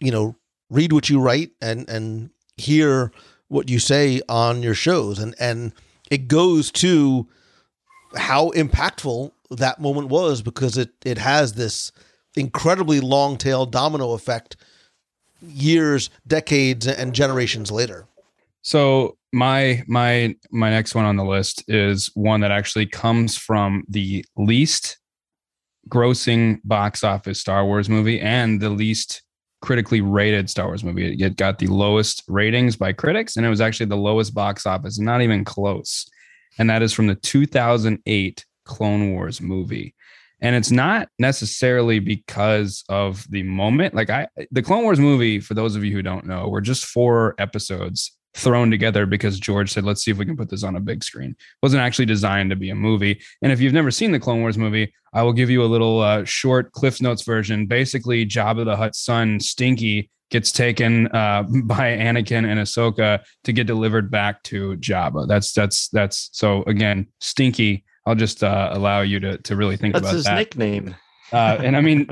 you know, read what you write and, and hear what you say on your shows. And, and it goes to how impactful that moment was, because it, it has this incredibly long tail domino effect years, decades, and generations later. So my, my, my next one on the list is one that actually comes from the least grossing box office Star Wars movie and the least critically rated Star Wars movie. It got the lowest ratings by critics, and it was actually the lowest box office, not even close. And that is from the two thousand eight Clone Wars movie. And it's not necessarily because of the moment. Like I, the Clone Wars movie, for those of you who don't know, were just four episodes thrown together because George said, let's see if we can put this on a big screen. It wasn't actually designed to be a movie. And if you've never seen the Clone Wars movie, I will give you a little uh, short Cliff Notes version. Basically, Jabba the Hutt's son, Stinky, gets taken uh, by Anakin and Ahsoka to get delivered back to Jabba. That's that's that's so again, Stinky. I'll just uh, allow you to to really think that's about that. That's his nickname. Uh, and I mean,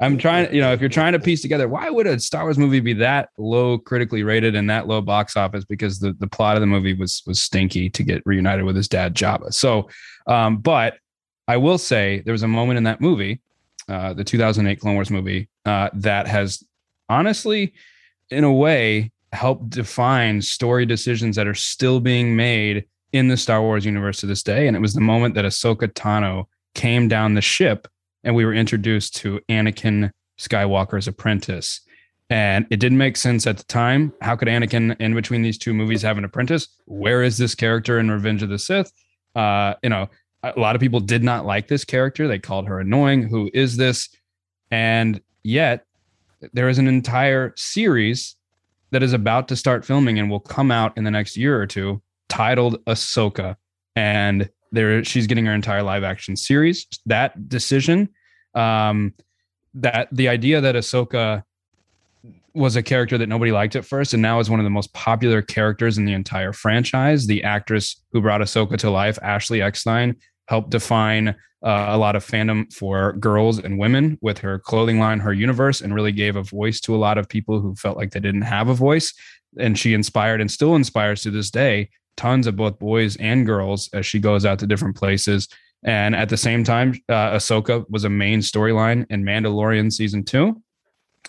I'm trying, you know, if you're trying to piece together, why would a Star Wars movie be that low critically rated and that low box office? Because the, the plot of the movie was, was Stinky to get reunited with his dad, Jabba. So, um, but I will say there was a moment in that movie, uh, the two thousand eight Clone Wars movie, uh, that has honestly, in a way, helped define story decisions that are still being made in the Star Wars universe to this day. And it was the moment that Ahsoka Tano came down the ship and we were introduced to Anakin Skywalker's apprentice. And it didn't make sense at the time. How could Anakin, in between these two movies, have an apprentice? Where is this character in Revenge of the Sith? Uh, you know, a lot of people did not like this character. They called her annoying. Who is this? And yet there is an entire series that is about to start filming and will come out in the next year or two titled Ahsoka. And there, she's getting her entire live action series. That decision, um, that the idea that Ahsoka was a character that nobody liked at first and now is one of the most popular characters in the entire franchise. The actress who brought Ahsoka to life, Ashley Eckstein, helped define uh, a lot of fandom for girls and women with her clothing line, her universe, and really gave a voice to a lot of people who felt like they didn't have a voice. And she inspired and still inspires to this day tons of both boys and girls as she goes out to different places. And at the same time, uh, Ahsoka was a main storyline in Mandalorian season two.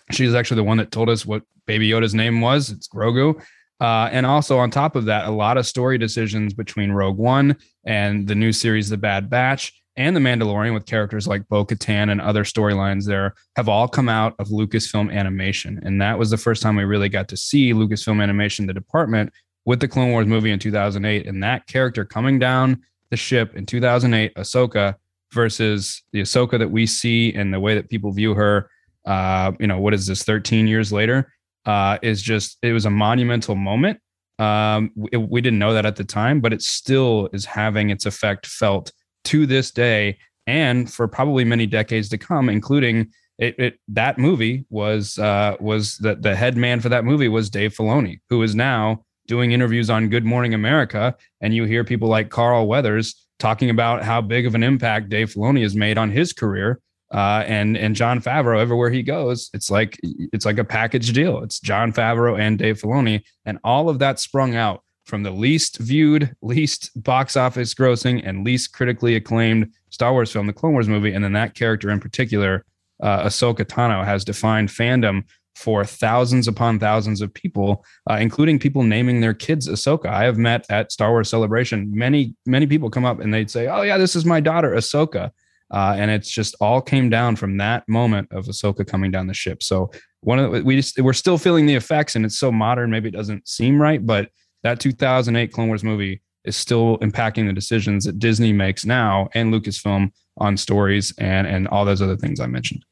She's actually the one that told us what Baby Yoda's name was. It's Grogu. Uh, and also on top of that, a lot of story decisions between Rogue One and the new series, The Bad Batch, and The Mandalorian, with characters like Bo-Katan and other storylines there, have all come out of Lucasfilm Animation. And that was the first time we really got to see Lucasfilm Animation, the department, with the Clone Wars movie in two thousand eight, and that character coming down the ship in two thousand eight, Ahsoka, versus the Ahsoka that we see and the way that people view her, uh, you know, what is this, thirteen years later, uh, is just, it was a monumental moment. Um, it, we didn't know that at the time, but it still is having its effect felt to this day and for probably many decades to come, including It, it that movie was uh, was that the head man for that movie was Dave Filoni, who is now doing interviews on Good Morning America, and you hear people like Carl Weathers talking about how big of an impact Dave Filoni has made on his career, uh, and and Jon Favreau everywhere he goes. It's like it's like a package deal. It's Jon Favreau and Dave Filoni, and all of that sprung out from the least viewed, least box office grossing, and least critically acclaimed Star Wars film, the Clone Wars movie, and then that character in particular, uh, Ahsoka Tano, has defined fandom for thousands upon thousands of people, uh, including people naming their kids Ahsoka. I have met at Star Wars Celebration, many, many people come up and they'd say, oh yeah, this is my daughter, Ahsoka. Uh, and it's just all came down from that moment of Ahsoka coming down the ship. So one of the, we just, we're still feeling the effects, and it's so modern, maybe it doesn't seem right, but that two thousand eight Clone Wars movie is still impacting the decisions that Disney makes now and Lucasfilm on stories and, and all those other things I mentioned.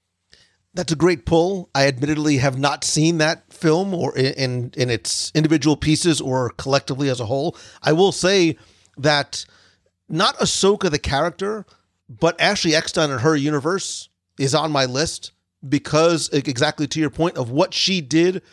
That's a great pull. I admittedly have not seen that film or in, in its individual pieces or collectively as a whole. I will say that not Ahsoka the character, but Ashley Eckstein and her universe is on my list because, exactly to your point, of what she did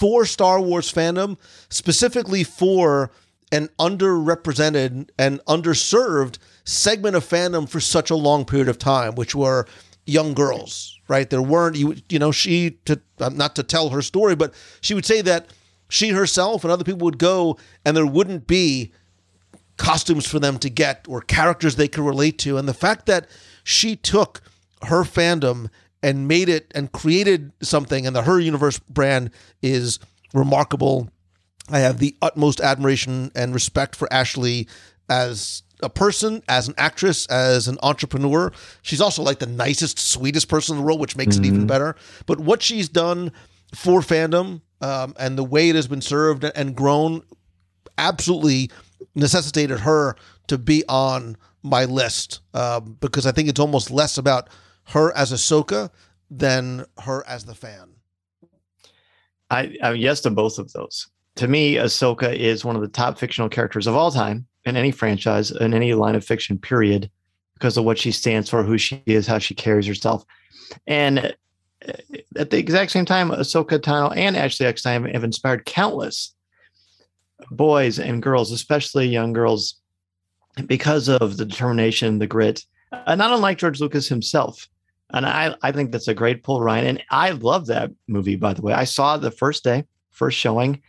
for Star Wars fandom, specifically for an underrepresented and underserved segment of fandom for such a long period of time, which were young girls, right? There weren't, you, you know, she, to, not to tell her story, but she would say that she herself and other people would go and there wouldn't be costumes for them to get or characters they could relate to. And the fact that she took her fandom and made it and created something, and the Her Universe brand is remarkable. I have the utmost admiration and respect for Ashley as a person, as an actress, as an entrepreneur. She's also like the nicest, sweetest person in the world, which makes mm-hmm. it even better. But what she's done for fandom um, and the way it has been served and grown absolutely necessitated her to be on my list uh, because I think it's almost less about her as Ahsoka than her as the fan. I, I yes to both of those. To me, Ahsoka is one of the top fictional characters of all time in any franchise, in any line of fiction, period, because of what she stands for, who she is, how she carries herself. And at the exact same time, Ahsoka Tano and Ashley Eckstein have inspired countless boys and girls, especially young girls, because of the determination, the grit, uh, not unlike George Lucas himself. And I, I think that's a great pull, Ryan. And I love that movie, by the way. I saw it the first day, first showing.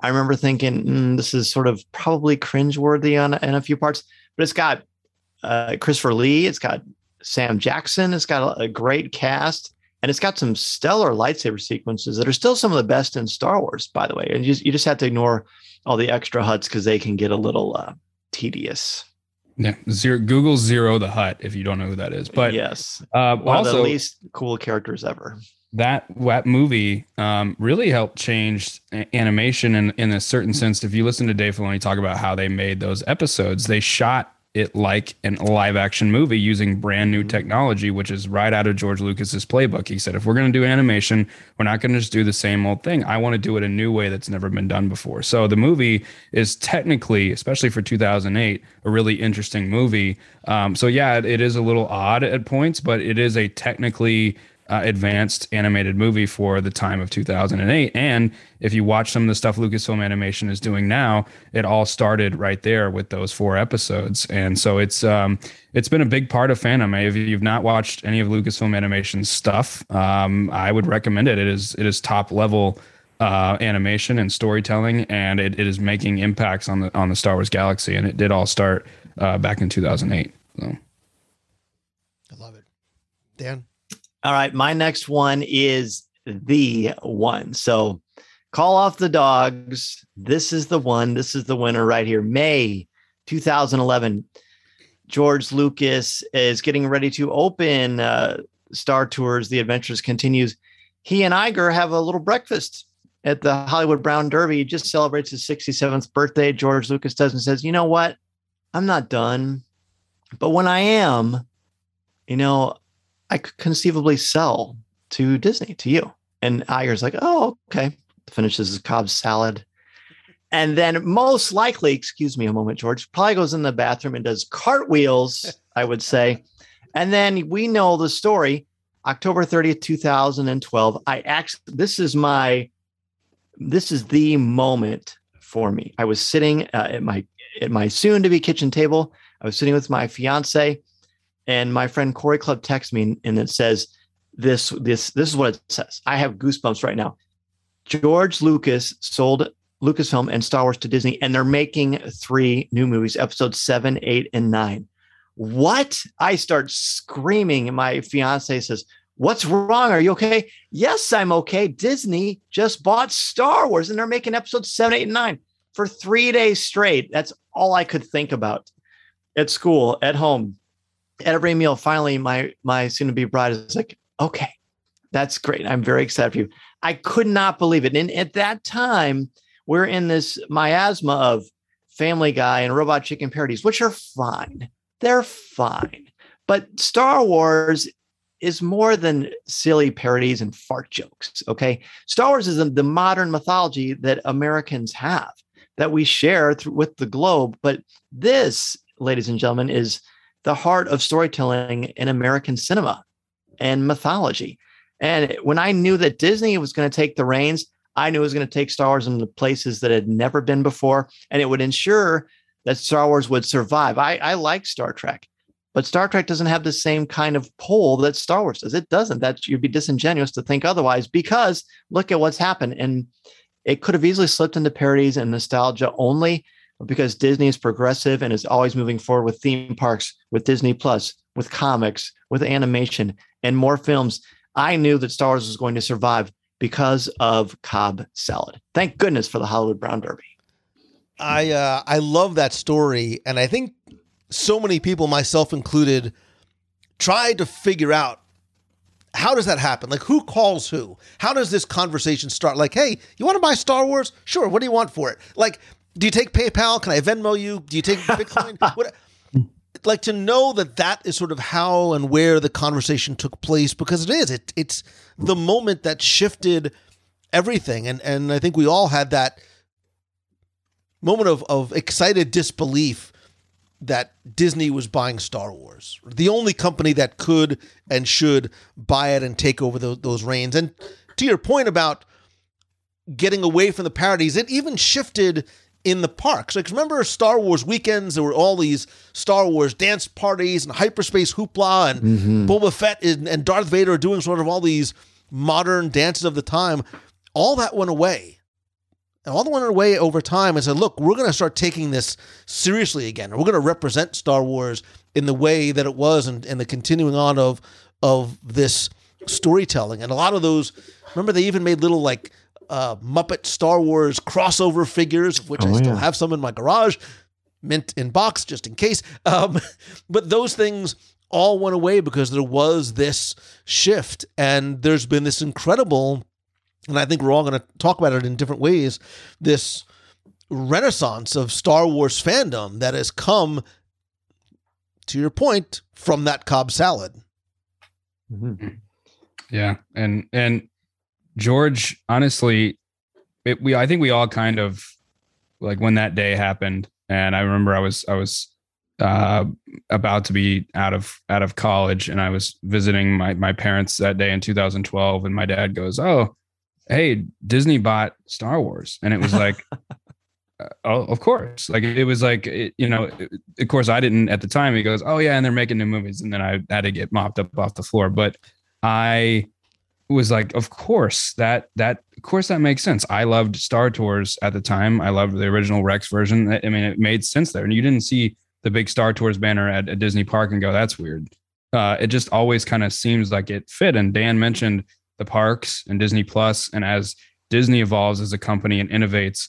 I remember thinking, mm, this is sort of probably cringeworthy on in a few parts, but it's got uh, Christopher Lee, it's got Sam Jackson, it's got a, a great cast, and it's got some stellar lightsaber sequences that are still some of the best in Star Wars, by the way. And you just, you just have to ignore all the extra huts because they can get a little uh, tedious. Yeah, zero, Google Zero the Hutt if you don't know who that is. But yes, uh, one also, of the least cool characters ever. That that movie um, really helped change animation in, in a certain sense. If you listen to Dave Filoni talk about how they made those episodes, they shot it like a live action movie using brand new technology, which is right out of George Lucas's playbook. He said, if we're going to do animation, we're not going to just do the same old thing. I want to do it a new way that's never been done before. So the movie is technically, especially for two thousand eight, a really interesting movie. Um, so yeah, it, it is a little odd at points, but it is a technically Uh, advanced animated movie for the time of two thousand eight. And if you watch some of the stuff Lucasfilm Animation is doing now, it all started right there with those four episodes. And so it's um, it's been a big part of fandom. If you've not watched any of Lucasfilm Animation's stuff, um, I would recommend it. It is it is top level uh, animation and storytelling, and it, it is making impacts on the on the Star Wars galaxy. And it did all start uh, back in two thousand eight. So I love it, Dan. All right, my next one is the one. So call off the dogs. This is the one. This is the winner right here. May twenty eleven. George Lucas is getting ready to open uh, Star Tours. The Adventures Continues. He and Iger have a little breakfast at the Hollywood Brown Derby. He just celebrates his sixty-seventh birthday. George Lucas does and says, you know what? I'm not done. But when I am, you know, I could conceivably sell to Disney, to you. And Iger's like, oh, okay. Finishes his Cobb salad. And then most likely, excuse me a moment, George, probably goes in the bathroom and does cartwheels, I would say. And then we know the story. October thirtieth, two thousand twelve. I actually, this is my, this is the moment for me. I was sitting uh, at my, at my soon to be kitchen table. I was sitting with my fiance. And my friend Corey Club texts me and it says, this, this, this is what it says. I have goosebumps right now. George Lucas sold Lucasfilm and Star Wars to Disney, and they're making three new movies, episodes seven, eight, and nine. What? I start screaming. And my fiance says, what's wrong? Are you okay? Yes, I'm okay. Disney just bought Star Wars and they're making episodes seven, eight, and nine for three days straight. That's all I could think about at school, at home. At every meal, finally, my my soon-to-be bride is like, okay, that's great. I'm very excited for you. I could not believe it. And at that time, we're in this miasma of Family Guy and Robot Chicken parodies, which are fine. They're fine. But Star Wars is more than silly parodies and fart jokes, okay? Star Wars is the modern mythology that Americans have, that we share through, with the globe. But this, ladies and gentlemen, is the heart of storytelling in American cinema and mythology. And when I knew that Disney was going to take the reins, I knew it was going to take Star Wars into places that had never been before. And it would ensure that Star Wars would survive. I, I like Star Trek. But Star Trek doesn't have the same kind of pull that Star Wars does. It doesn't. That you'd be disingenuous to think otherwise, because look at what's happened. And it could have easily slipped into parodies and nostalgia only, because Disney is progressive and is always moving forward with theme parks, with Disney Plus, with comics, with animation, and more films. I knew that Star Wars was going to survive because of Cobb Salad. Thank goodness for the Hollywood Brown Derby. I uh, I love that story, and I think so many people, myself included, tried to figure out, how does that happen? Like, who calls who? How does this conversation start? Like, hey, you want to buy Star Wars? Sure. What do you want for it? Like, do you take PayPal? Can I Venmo you? Do you take Bitcoin? What? Like, to know that that is sort of how and where the conversation took place, because it is. It, it's the moment that shifted everything. And and I think we all had that moment of, of excited disbelief that Disney was buying Star Wars, the only company that could and should buy it and take over those, those reins. And to your point about getting away from the parodies, it even shifted in the parks. Like, remember Star Wars weekends? There were all these Star Wars dance parties and hyperspace hoopla, and mm-hmm. Boba Fett and Darth Vader are doing sort of all these modern dances of the time. All that went away. And all the went away over time and said, look, we're going to start taking this seriously again. We're going to represent Star Wars in the way that it was, and, and the continuing on of of this storytelling. And a lot of those, remember, they even made little like uh, Muppet Star Wars crossover figures, of which oh, I still yeah. have some in my garage, mint in box just in case. Um, but those things all went away because there was this shift. And there's been this incredible, and I think we're all going to talk about it in different ways, this renaissance of Star Wars fandom that has come, to your point, from that Cobb Salad. Mm-hmm. Yeah. And, and George, honestly, it, we, I think we all kind of like when that day happened. And I remember I was, I was uh, about to be out of, out of college, and I was visiting my, my parents that day in two thousand twelve. And my dad goes, oh, hey, Disney bought Star Wars. And it was like, uh, oh, of course. Like, it was like, it, you know, it, of course I didn't at the time. He goes, oh yeah, and they're making new movies. And then I had to get mopped up off the floor. But I was like, of course that, that, of course that makes sense. I loved Star Tours at the time. I loved the original Rex version. I mean, it made sense there. And you didn't see the big Star Tours banner at a Disney park and go, that's weird. Uh, it just always kind of seems like it fit. And Dan mentioned the parks and Disney Plus. And as Disney evolves as a company and innovates,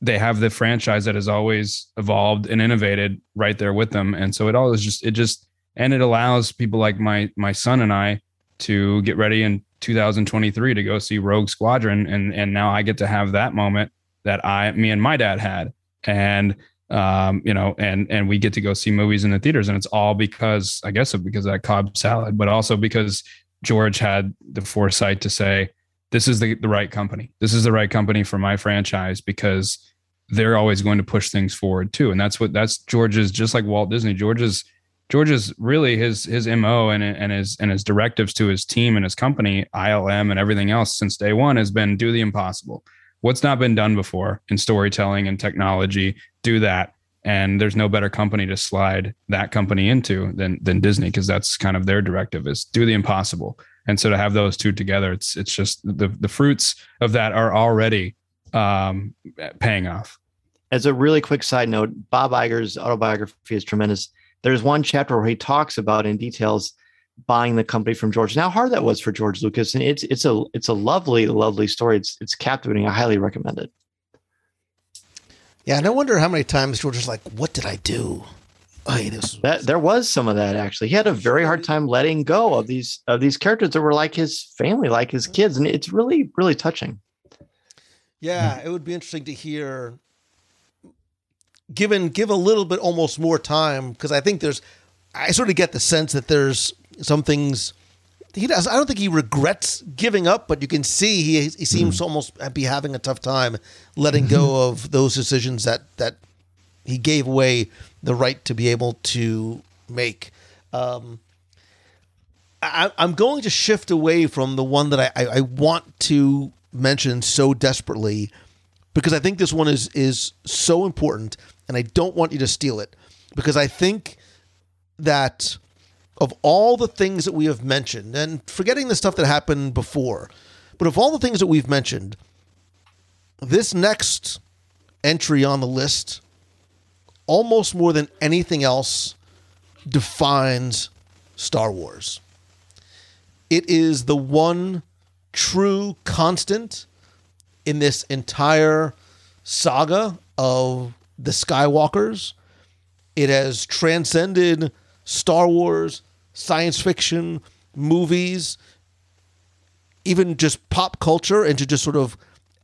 they have the franchise that has always evolved and innovated right there with them. And so it all is just, it just, and it allows people like my, my son and I to get ready in two thousand twenty-three to go see Rogue Squadron. And, and now I get to have that moment that I, me and my dad had. And, um, you know, and, and we get to go see movies in the theaters, and it's all because, I guess, because of that Cobb Salad, but also because George had the foresight to say, this is the, the right company. This is the right company for my franchise, because they're always going to push things forward too. And that's what, that's George's, just like Walt Disney, George's, George's really his, his M O and, and his, and his directives to his team and his company, I L M and everything else since day one has been do the impossible. What's not been done before in storytelling and technology, do that. And there's no better company to slide that company into than than Disney, because that's kind of their directive, is do the impossible. And so to have those two together, it's it's just the the fruits of that are already um, paying off. As a really quick side note, Bob Iger's autobiography is tremendous. There's one chapter where he talks about in details buying the company from George and how hard that was for George Lucas. And it's it's a it's a lovely, lovely story. It's it's captivating. I highly recommend it. Yeah, no wonder how many times George was like, what did I do? Oh, yeah, this was- that, there was some of that, actually. He had a very hard time letting go of these of these characters that were like his family, like his kids. And it's really, really touching. Yeah, it would be interesting to hear, given give a little bit almost more time, because I think there's, I sort of get the sense that there's some things he does. I don't think he regrets giving up, but you can see he he seems mm-hmm. almost to be having a tough time letting go of those decisions that, that he gave away the right to be able to make. Um, I, I'm going to shift away from the one that I, I want to mention so desperately, because I think this one is is so important, and I don't want you to steal it, because I think that of all the things that we have mentioned, and forgetting the stuff that happened before, but of all the things that we've mentioned, this next entry on the list, almost more than anything else, defines Star Wars. It is the one true constant in this entire saga of the Skywalkers. It has transcended Star Wars, science fiction, movies, even just pop culture, into just sort of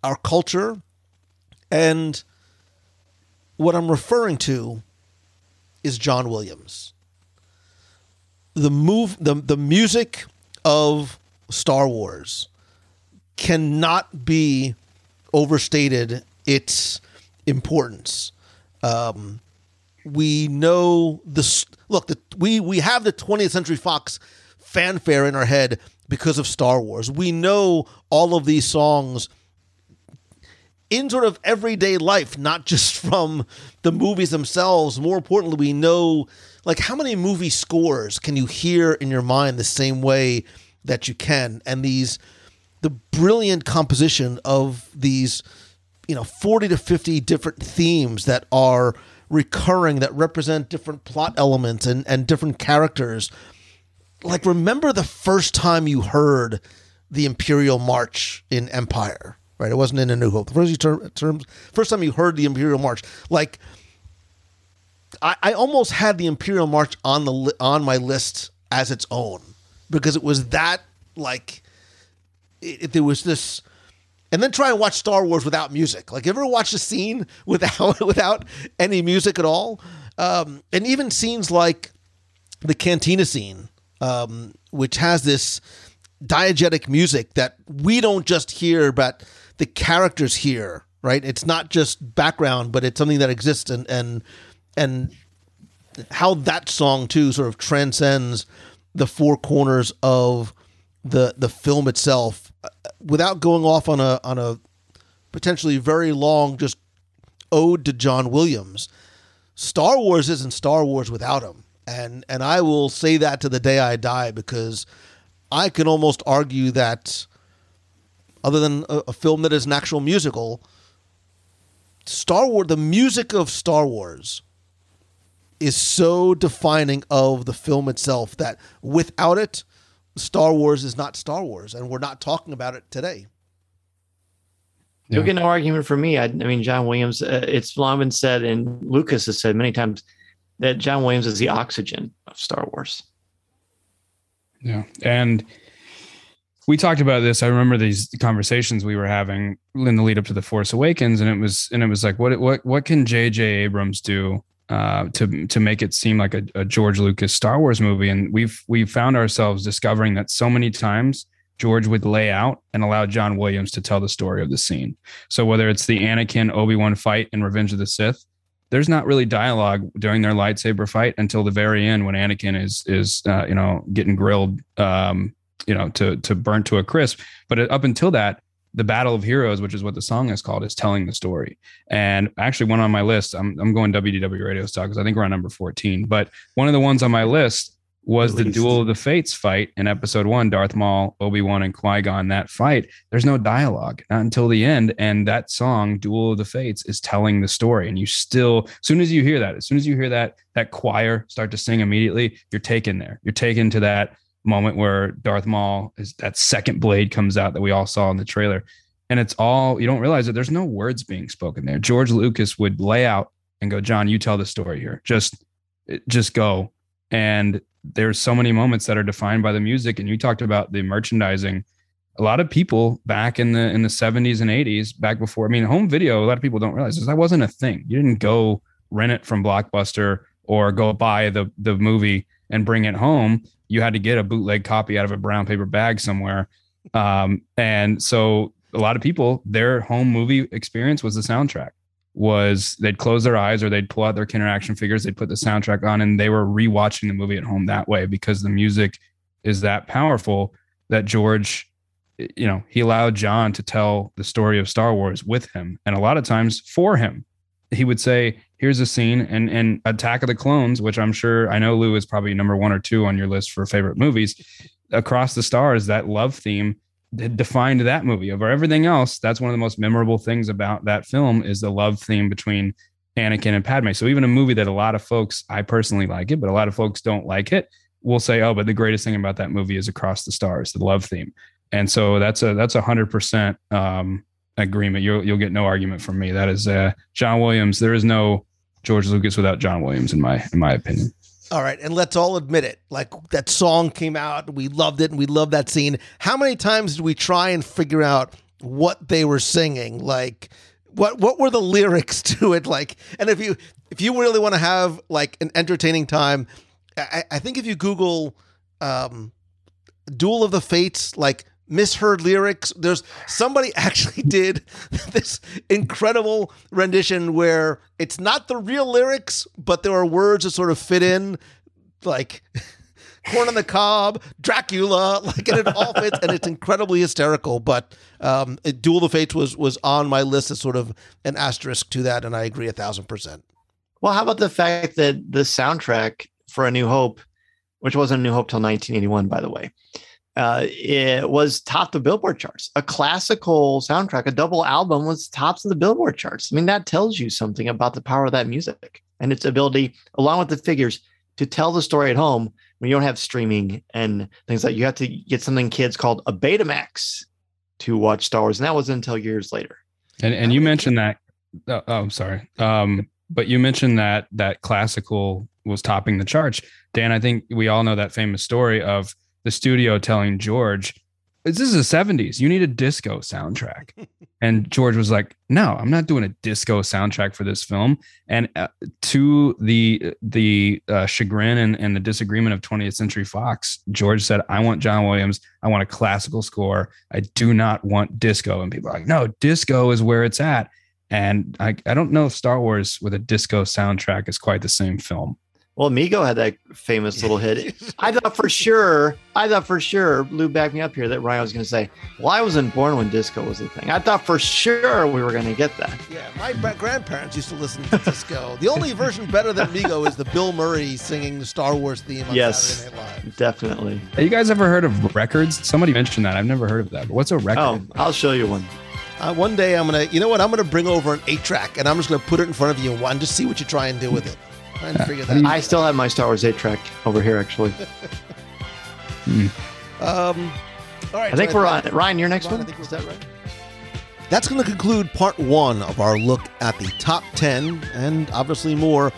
our culture. And what I'm referring to is John Williams. The move, the, the music of Star Wars cannot be overstated its importance. Um, we know this. Look, the, we we have the twentieth Century Fox fanfare in our head because of Star Wars. We know all of these songs in sort of everyday life, not just from the movies themselves. More importantly, we know, like, how many movie scores can you hear in your mind the same way that you can? And these, the brilliant composition of these, you know, forty to fifty different themes that are recurring, that represent different plot elements and, and different characters. Like, remember the first time you heard the Imperial March in Empire, right? It wasn't in A New Hope. The first, you ter- terms, first time you heard the Imperial March, like, I, I almost had the Imperial March on the li- on my list as its own, because it was that, like, it, it, there was this. And then try and watch Star Wars without music. Like, ever watch a scene without without any music at all? Um, and even scenes like the cantina scene, um, which has this diegetic music that we don't just hear, but the characters hear, right? It's not just background, but it's something that exists, and and and how that song too sort of transcends the four corners of the the film itself. Without going off on a on a potentially very long just ode to John Williams, Star Wars isn't Star Wars without him. And and I will say that to the day I die, because I can almost argue that, other than a, a film that is an actual musical, Star Wars, the music of Star Wars is so defining of the film itself that without it, Star Wars is not Star Wars, and we're not talking about it today. You'll get no argument from me. I, I mean, John Williams, uh, it's long been said, and Lucas has said many times, that John Williams is the oxygen of Star Wars. Yeah. And we talked about this. I remember these conversations we were having in the lead up to The Force Awakens. And it was, and it was like, what, what, what can J J Abrams do uh, to, to make it seem like a, a George Lucas Star Wars movie? And we've, we've found ourselves discovering that so many times George would lay out and allow John Williams to tell the story of the scene. So whether it's the Anakin Obi-Wan fight in Revenge of the Sith, there's not really dialogue during their lightsaber fight until the very end, when Anakin is, is, uh, you know, getting grilled, um, you know, to, to burn to a crisp. But up until that, the Battle of Heroes, which is what the song is called, is telling the story. And actually one on my list, I'm, I'm going W D W Radio style, cause I think we're on number fourteen, but one of the ones on my list was the Duel of the Fates fight in episode one, Darth Maul, Obi-Wan, and Qui-Gon. That fight, there's no dialogue, not until the end. And that song, Duel of the Fates, is telling the story. And you still, as soon as you hear that, as soon as you hear that, that choir start to sing immediately, you're taken there. You're taken to that moment where Darth Maul, is that second blade comes out that we all saw in the trailer. And it's all, you don't realize that there's no words being spoken there. George Lucas would lay out and go, John, you tell the story here. Just, just go. And there's so many moments that are defined by the music. And you talked about the merchandising. A lot of people back in the in the seventies and eighties, back before, I mean, home video, a lot of people don't realize this, that wasn't a thing. You didn't go rent it from Blockbuster or go buy the the movie and bring it home. You had to get a bootleg copy out of a brown paper bag somewhere. Um, and so a lot of people, their home movie experience was the soundtrack. Was they'd close their eyes or they'd pull out their Kenner action figures, they'd put the soundtrack on, and they were rewatching the movie at home that way, because the music is that powerful that George, you know, he allowed John to tell the story of Star Wars with him. And a lot of times for him, he would say, here's a scene, and and Attack of the Clones, which I'm sure, I know Lou is probably number one or two on your list for favorite movies. Across the Stars, that love theme defined that movie over everything else. That's one of the most memorable things about that film is the love theme between Anakin and Padme. So even a movie that a lot of folks, I personally like it, but a lot of folks don't like it, will say, oh, but the greatest thing about that movie is Across the Stars, the love theme. And so that's a that's a hundred percent um, agreement. You'll you'll get no argument from me. That is uh, John Williams. There is no George Lucas without John Williams, in my in my opinion. All right. And let's all admit it. Like, that song came out, we loved it, and we loved that scene. How many times did we try and figure out what they were singing? Like, what what were the lyrics to it? Like, and if you if you really want to have like an entertaining time, I, I think if you Google um, Duel of the Fates, like misheard lyrics, there's somebody actually did this incredible rendition where it's not the real lyrics, but there are words that sort of fit in, like corn on the cob, Dracula, like, and it all fits, and it's incredibly hysterical. But um, Duel of the Fates was was on my list as sort of an asterisk to that, and I agree a thousand percent. Well, how about the fact that the soundtrack for A New Hope, which wasn't A New Hope till nineteen eighty-one, by the way, uh, it was top of the Billboard charts. A classical soundtrack, a double album, was tops of the Billboard charts. I mean, that tells you something about the power of that music and its ability, along with the figures, to tell the story at home when you don't have streaming and things like that. You have to get something kids called a Betamax to watch Star Wars, and that wasn't until years later. And and you mentioned that. Oh, I'm sorry. Um, but you mentioned that that classical was topping the charts. Dan, I think we all know that famous story of the studio telling George, this is the seventies, you need a disco soundtrack. And George was like, no, I'm not doing a disco soundtrack for this film. And uh, to the the uh, chagrin and, and the disagreement of twentieth Century Fox, George said, I want John Williams. I want a classical score. I do not want disco. And people are like, no, disco is where it's at. And I, I don't know if Star Wars with a disco soundtrack is quite the same film. Well, Migo had that famous little hit. I thought for sure, I thought for sure, Lou backed me up here, that Ryan was going to say, well, I wasn't born when disco was the thing. I thought for sure we were going to get that. Yeah, my grandparents used to listen to disco. The only version better than Migo is the Bill Murray singing the Star Wars theme on yes, Saturday Night Live. Definitely. Have you guys ever heard of records? Somebody mentioned that. I've never heard of that. But what's a record? Oh, I'll show you one. Uh, one day I'm going to, you know what? I'm going to bring over an eight track and I'm just going to put it in front of you and just see what you try and do with it. That. I still have my Star Wars eight track over here, actually. hmm. um, all right, I think so we're on. Ryan, your next Ron, one? I think was that right? That's going to conclude part one of our look at the top ten and obviously more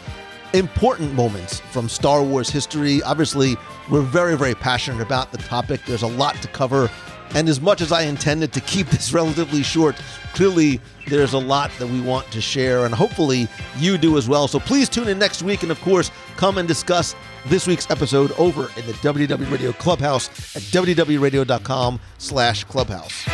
important moments from Star Wars history. Obviously, we're very, very passionate about the topic. There's a lot to cover. And as much as I intended to keep this relatively short, clearly there's a lot that we want to share, and hopefully you do as well. So please tune in next week, and of course, come and discuss this week's episode over in the W W Radio Clubhouse at www.radio.com slash clubhouse.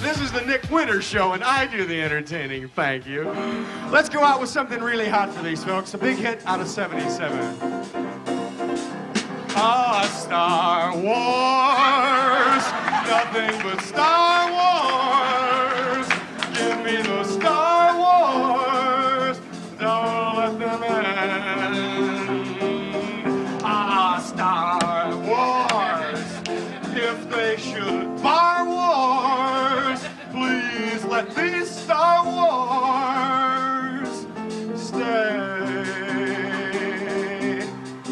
This is the Nick Winter Show, and I do the entertaining, thank you. Let's go out with something really hot for these folks. A big hit out of seventy-seven. Ah, Star Wars, nothing but Star Wars. Give me those Star Wars, don't let them in. Ah, Star Wars, if they should bar Wars, please let these Star Wars stay.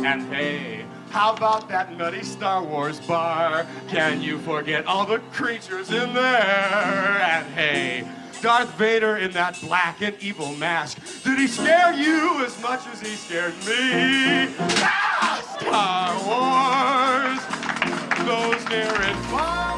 And hey, how about that nutty Star Wars bar? Can you forget all the creatures in there? And hey, Darth Vader in that black and evil mask, did he scare you as much as he scared me? Ah, Star Wars, those near and far.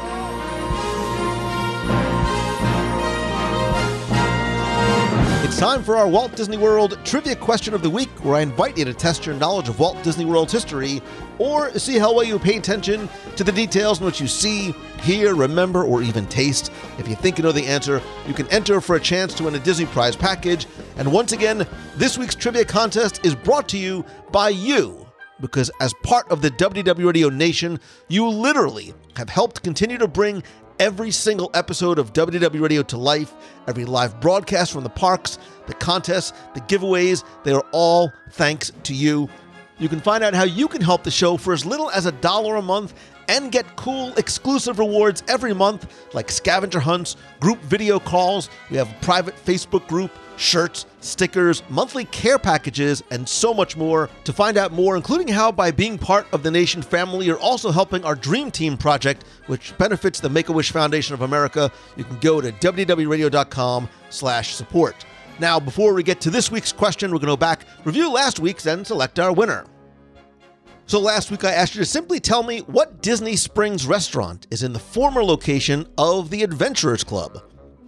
It's time for our Walt Disney World Trivia Question of the Week, where I invite you to test your knowledge of Walt Disney World's history, or see how well you pay attention to the details in what you see, hear, remember, or even taste. If you think you know the answer, you can enter for a chance to win a Disney Prize package. And once again, this week's trivia contest is brought to you by you, because as part of the W D W Radio Nation, you literally have helped continue to bring every single episode of W D W Radio to life, every live broadcast from the parks, the contests, the giveaways, they are all thanks to you. You can find out how you can help the show for as little as a dollar a month and get cool exclusive rewards every month, like scavenger hunts, group video calls, we have a private Facebook group, shirts, stickers, monthly care packages, and so much more. To find out more, including how by being part of the Nation family, you're also helping our Dream Team project, which benefits the Make-A-Wish Foundation of America, you can go to w w w radio dot com slash support. Now, before we get to this week's question, we're going to go back, review last week's, and select our winner. So last week I asked you to simply tell me what Disney Springs restaurant is in the former location of the Adventurers Club.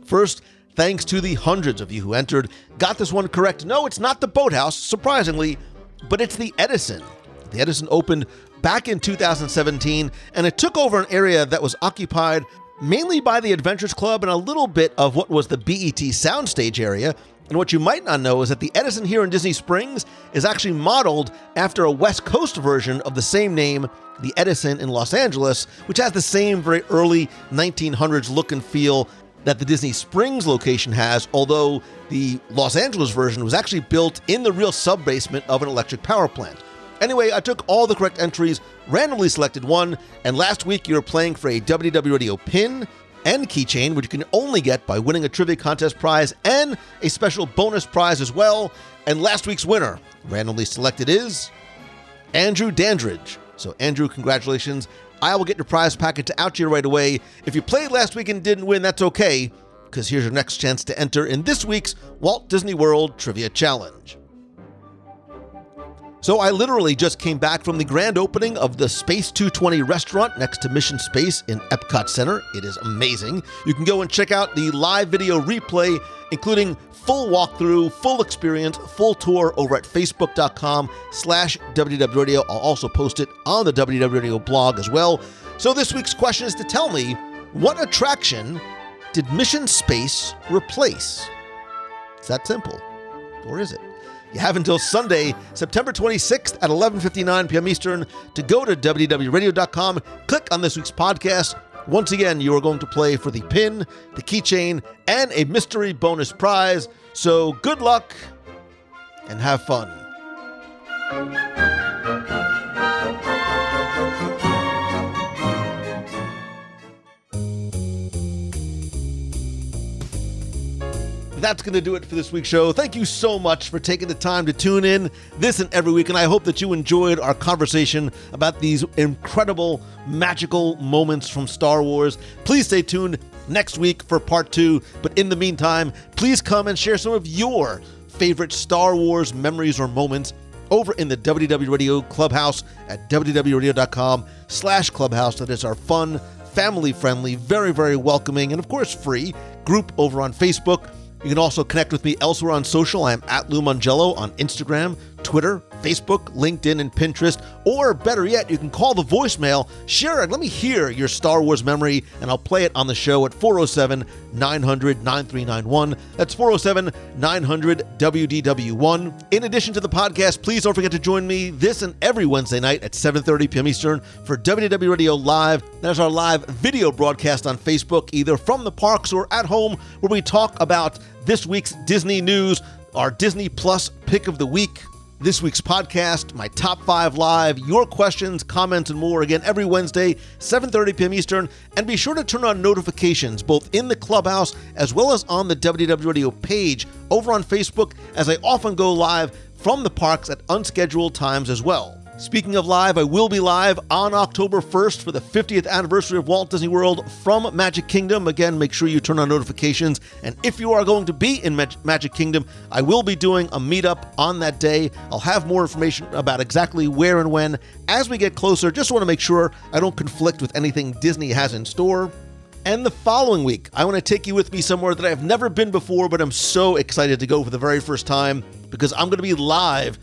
First, thanks to the hundreds of you who entered, got this one correct. No, it's not the Boathouse, surprisingly, but it's the Edison. The Edison opened back in two thousand seventeen, and it took over an area that was occupied mainly by the Adventurers Club and a little bit of what was the B E T Soundstage area. And what you might not know is that the Edison here in Disney Springs is actually modeled after a West Coast version of the same name, the Edison in Los Angeles, which has the same very early nineteen hundreds look and feel that the Disney Springs location has, although the Los Angeles version was actually built in the real sub-basement of an electric power plant. Anyway, I took all the correct entries, randomly selected one, and last week you were playing for a W W Radio pin and keychain, which you can only get by winning a trivia contest prize and a special bonus prize as well. And last week's winner, randomly selected, is Andrew Dandridge. So Andrew, congratulations. I will get your prize packet out to you right away. If you played last week and didn't win, that's okay, because here's your next chance to enter in this week's Walt Disney World Trivia Challenge. So I literally just came back from the grand opening of the Space two twenty restaurant next to Mission Space in Epcot Center. It is amazing. You can go and check out the live video replay, including full walkthrough, full experience, full tour over at facebook dot com slash W D W Radio. I'll also post it on the W D W Radio blog as well. So this week's question is to tell me, what attraction did Mission Space replace? It's that simple. Or is it? You have until Sunday, September twenty-sixth at eleven fifty-nine p.m. Eastern to go to w w w radio dot com, click on this week's podcast. Once again, you are going to play for the pin, the keychain, and a mystery bonus prize. So good luck and have fun. That's going to do it for this week's show. Thank you so much for taking the time to tune in this and every week, and I hope that you enjoyed our conversation about these incredible, magical moments from Star Wars. Please stay tuned next week for part two, but in the meantime, please come and share some of your favorite Star Wars memories or moments over in the W D W Radio Clubhouse at w w w radio dot com slash clubhouse. That is our fun, family-friendly, very, very welcoming, and of course free group over on Facebook. You can also connect with me elsewhere on social. I am at Lou Mongello on Instagram, Twitter, Facebook, LinkedIn, and Pinterest. Or better yet, you can call the voicemail. Share it. Let me hear your Star Wars memory, and I'll play it on the show at four oh seven, nine hundred, nine three nine one. That's four oh seven, nine hundred, W D W one. In addition to the podcast, please don't forget to join me this and every Wednesday night at seven thirty p.m. Eastern for W D W Radio Live. That is our live video broadcast on Facebook, either from the parks or at home, where we talk about this week's Disney news, our Disney Plus pick of the week, this week's podcast, my top five live, your questions, comments, and more. Again, every Wednesday, seven thirty p.m. Eastern. And be sure to turn on notifications, both in the Clubhouse as well as on the W D W Radio page over on Facebook, as I often go live from the parks at unscheduled times as well. Speaking of live, I will be live on October first for the fiftieth anniversary of Walt Disney World from Magic Kingdom. Again, make sure you turn on notifications. And if you are going to be in Mag- Magic Kingdom, I will be doing a meetup on that day. I'll have more information about exactly where and when as we get closer. Just want to make sure I don't conflict with anything Disney has in store. And the following week, I want to take you with me somewhere that I've never been before, but I'm so excited to go for the very first time, because I'm going to be live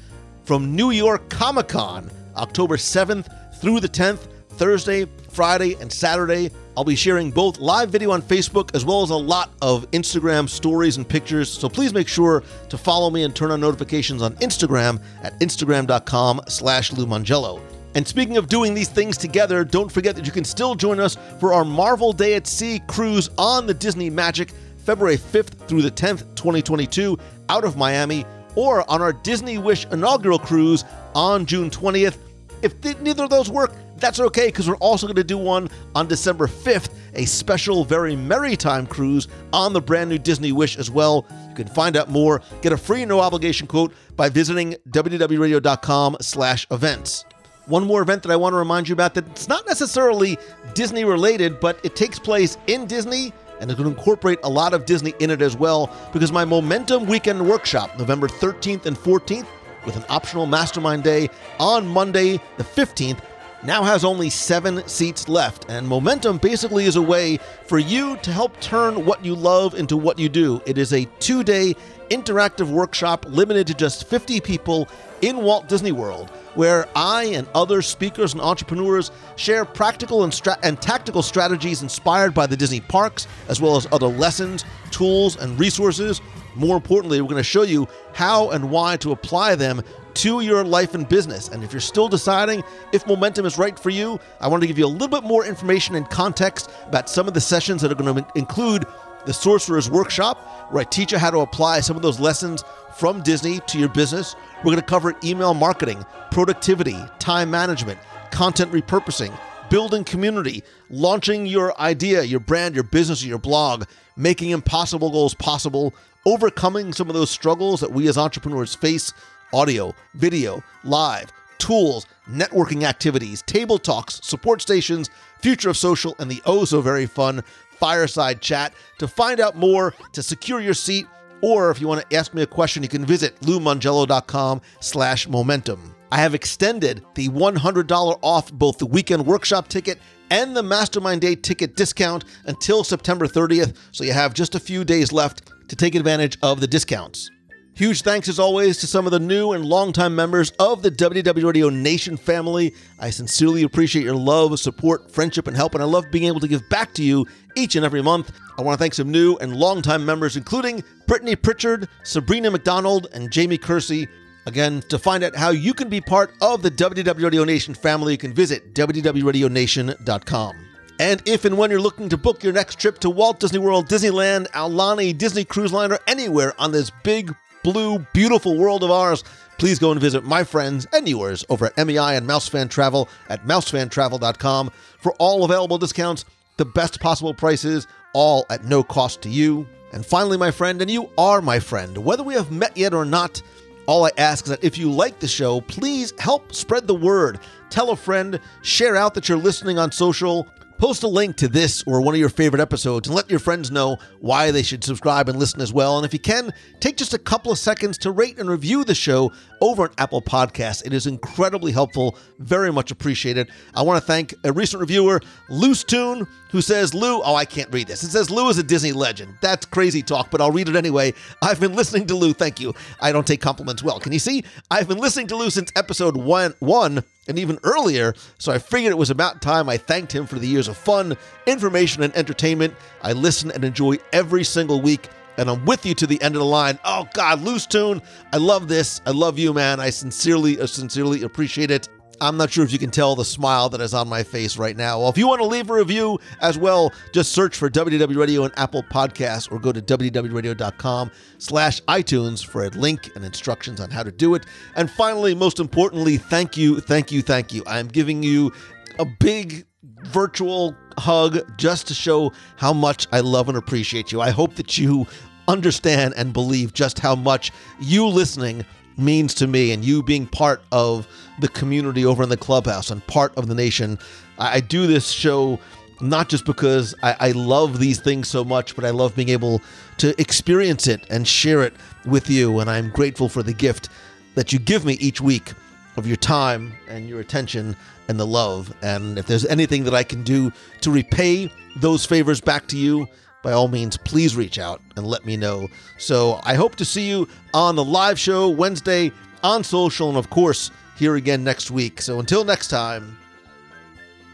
from New York Comic Con, October seventh through the tenth, Thursday, Friday, and Saturday. I'll be sharing both live video on Facebook as well as a lot of Instagram stories and pictures, so please make sure to follow me and turn on notifications on Instagram at instagram.com slash Lou Mongello. And speaking of doing these things together, don't forget that you can still join us for our Marvel Day at Sea cruise on the Disney Magic, February fifth through the tenth, twenty twenty-two, out of Miami, or on our Disney Wish inaugural cruise on June twentieth. If th- neither of those work, that's okay, because we're also going to do one on December fifth, a special Very Merry Time cruise on the brand new Disney Wish as well. You can find out more, get a free no obligation quote by visiting www.radio.com slash events. One more event that I want to remind you about that it's not necessarily Disney related, but it takes place in Disney and it's going to incorporate a lot of Disney in it as well, because my Momentum Weekend Workshop, November thirteenth and fourteenth, with an optional mastermind day on Monday the fifteenth, now has only seven seats left, and Momentum basically is a way for you to help turn what you love into what you do. It is a two-day interactive workshop limited to just fifty people in Walt Disney World, where I and other speakers and entrepreneurs share practical and, stra- and tactical strategies inspired by the Disney parks, as well as other lessons, tools, and resources. More importantly, we're going to show you how and why to apply them to your life and business. And if you're still deciding if Momentum is right for you, I want to give you a little bit more information and context about some of the sessions that are going to include the Sorcerer's Workshop, where I teach you how to apply some of those lessons from Disney to your business. We're going to cover email marketing, productivity, time management, content repurposing, building community, launching your idea, your brand, your business, your blog, making impossible goals possible, overcoming some of those struggles that we as entrepreneurs face: audio, video, live, tools, networking activities, table talks, support stations, future of social, and the oh so very fun fireside chat. To find out more, to secure your seat, or if you want to ask me a question, you can visit loumongello.com slash momentum. I have extended the one hundred dollars off both the weekend workshop ticket and the Mastermind Day ticket discount until September thirtieth, so you have just a few days left to take advantage of the discounts. Huge thanks, as always, to some of the new and longtime members of the W D W Radio Nation family. I sincerely appreciate your love, support, friendship, and help, and I love being able to give back to you each and every month. I want to thank some new and longtime members, including Brittany Pritchard, Sabrina McDonald, and Jamie Kersey. Again, to find out how you can be part of the W D W Radio Nation family, you can visit w w w dot radio nation dot com. And if and when you're looking to book your next trip to Walt Disney World, Disneyland, Aulani, Disney Cruise Line, or anywhere on this big, blue, beautiful world of ours, please go and visit my friends and yours over at M E I and Mousefan Travel at mousefan travel dot com for all available discounts, the best possible prices, all at no cost to you. And finally, my friend, and you are my friend, whether we have met yet or not, all I ask is that if you like the show, please help spread the word. Tell a friend, share out that you're listening on social, post a link to this or one of your favorite episodes and let your friends know why they should subscribe and listen as well. And if you can, take just a couple of seconds to rate and review the show over on Apple Podcasts. It is incredibly helpful, very much appreciated. I want to thank a recent reviewer, Loose Tune, who says, Lou, oh, I can't read this. It says, Lou is a Disney legend. That's crazy talk, but I'll read it anyway. I've been listening to Lou. Thank you. I don't take compliments well. Can you see? I've been listening to Lou since episode one, one and even earlier, so I figured it was about time I thanked him for the years of fun, information, and entertainment I listen and enjoy every single week, and I'm with you to the end of the line. Oh, God, Loose Tune, I love this. I love you, man. I sincerely, uh, sincerely appreciate it. I'm not sure if you can tell the smile that is on my face right now. Well, if you want to leave a review as well, just search for W D W Radio and Apple Podcasts or go to www.radio.com slash iTunes for a link and instructions on how to do it. And finally, most importantly, thank you, thank you, thank you. I'm giving you a big virtual hug just to show how much I love and appreciate you. I hope that you understand and believe just how much you listening means to me and you being part of the community over in the clubhouse and part of the nation. I do this show not just because I, I love these things so much, but I love being able to experience it and share it with you. And I'm grateful for the gift that you give me each week of your time and your attention and the love. And if there's anything that I can do to repay those favors back to you, by all means, please reach out and let me know. So I hope to see you on the live show Wednesday, on social, and of course, here again next week. So until next time,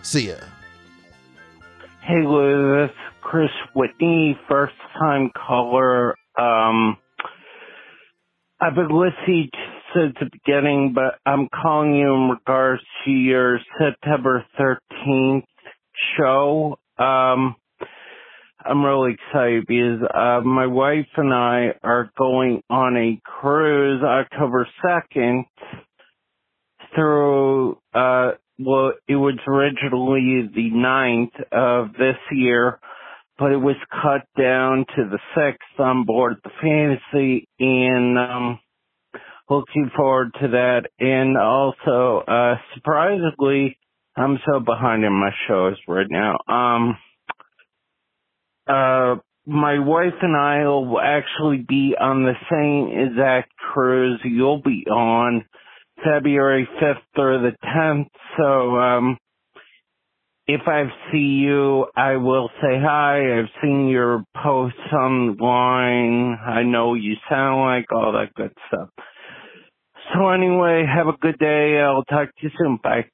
See ya. Hey, Lou, this is Chris Whitney, first-time caller. Um, I've been listening since the beginning, but I'm calling you in regards to your September thirteenth show. Um, I'm really excited because uh, my wife and I are going on a cruise October second through, uh, well, it was originally the ninth of this year, but it was cut down to the sixth on board the Fantasy, and um, looking forward to that. And also, uh, surprisingly, I'm so behind in my shows right now. Um, uh, my wife and I will actually be on the same exact cruise you'll be on, February fifth through the tenth. So, um, if I see you, I will say hi. I've seen your posts online. I know you sound like all that good stuff. So anyway, have a good day. I'll talk to you soon. Bye.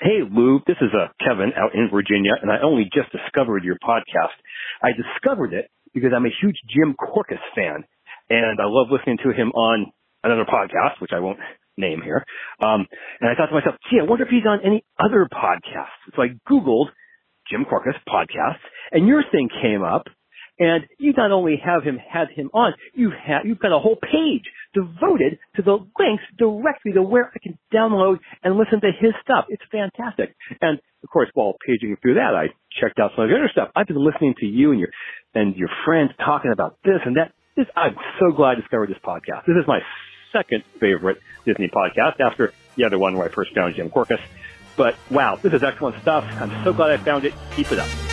Hey, Lou, this is uh, Kevin out in Virginia, and I only just discovered your podcast. I discovered it because I'm a huge Jim Corcus fan, and I love listening to him on another podcast, which I won't name here. Um, and I thought to myself, gee, I wonder if he's on any other podcasts. So I Googled Jim Corcus podcasts, and your thing came up. And you not only have him had him on, you've, had, you've got a whole page devoted to the links directly to where I can download and listen to his stuff. It's fantastic. And, of course, while paging through that, I checked out some of your other stuff. I've been listening to you and your and your friends talking about this and that. This, I'm so glad I discovered this podcast. This is my second favorite Disney podcast after the other one where I first found Jim Corcus. But, wow, this is excellent stuff. I'm so glad I found it. Keep it up.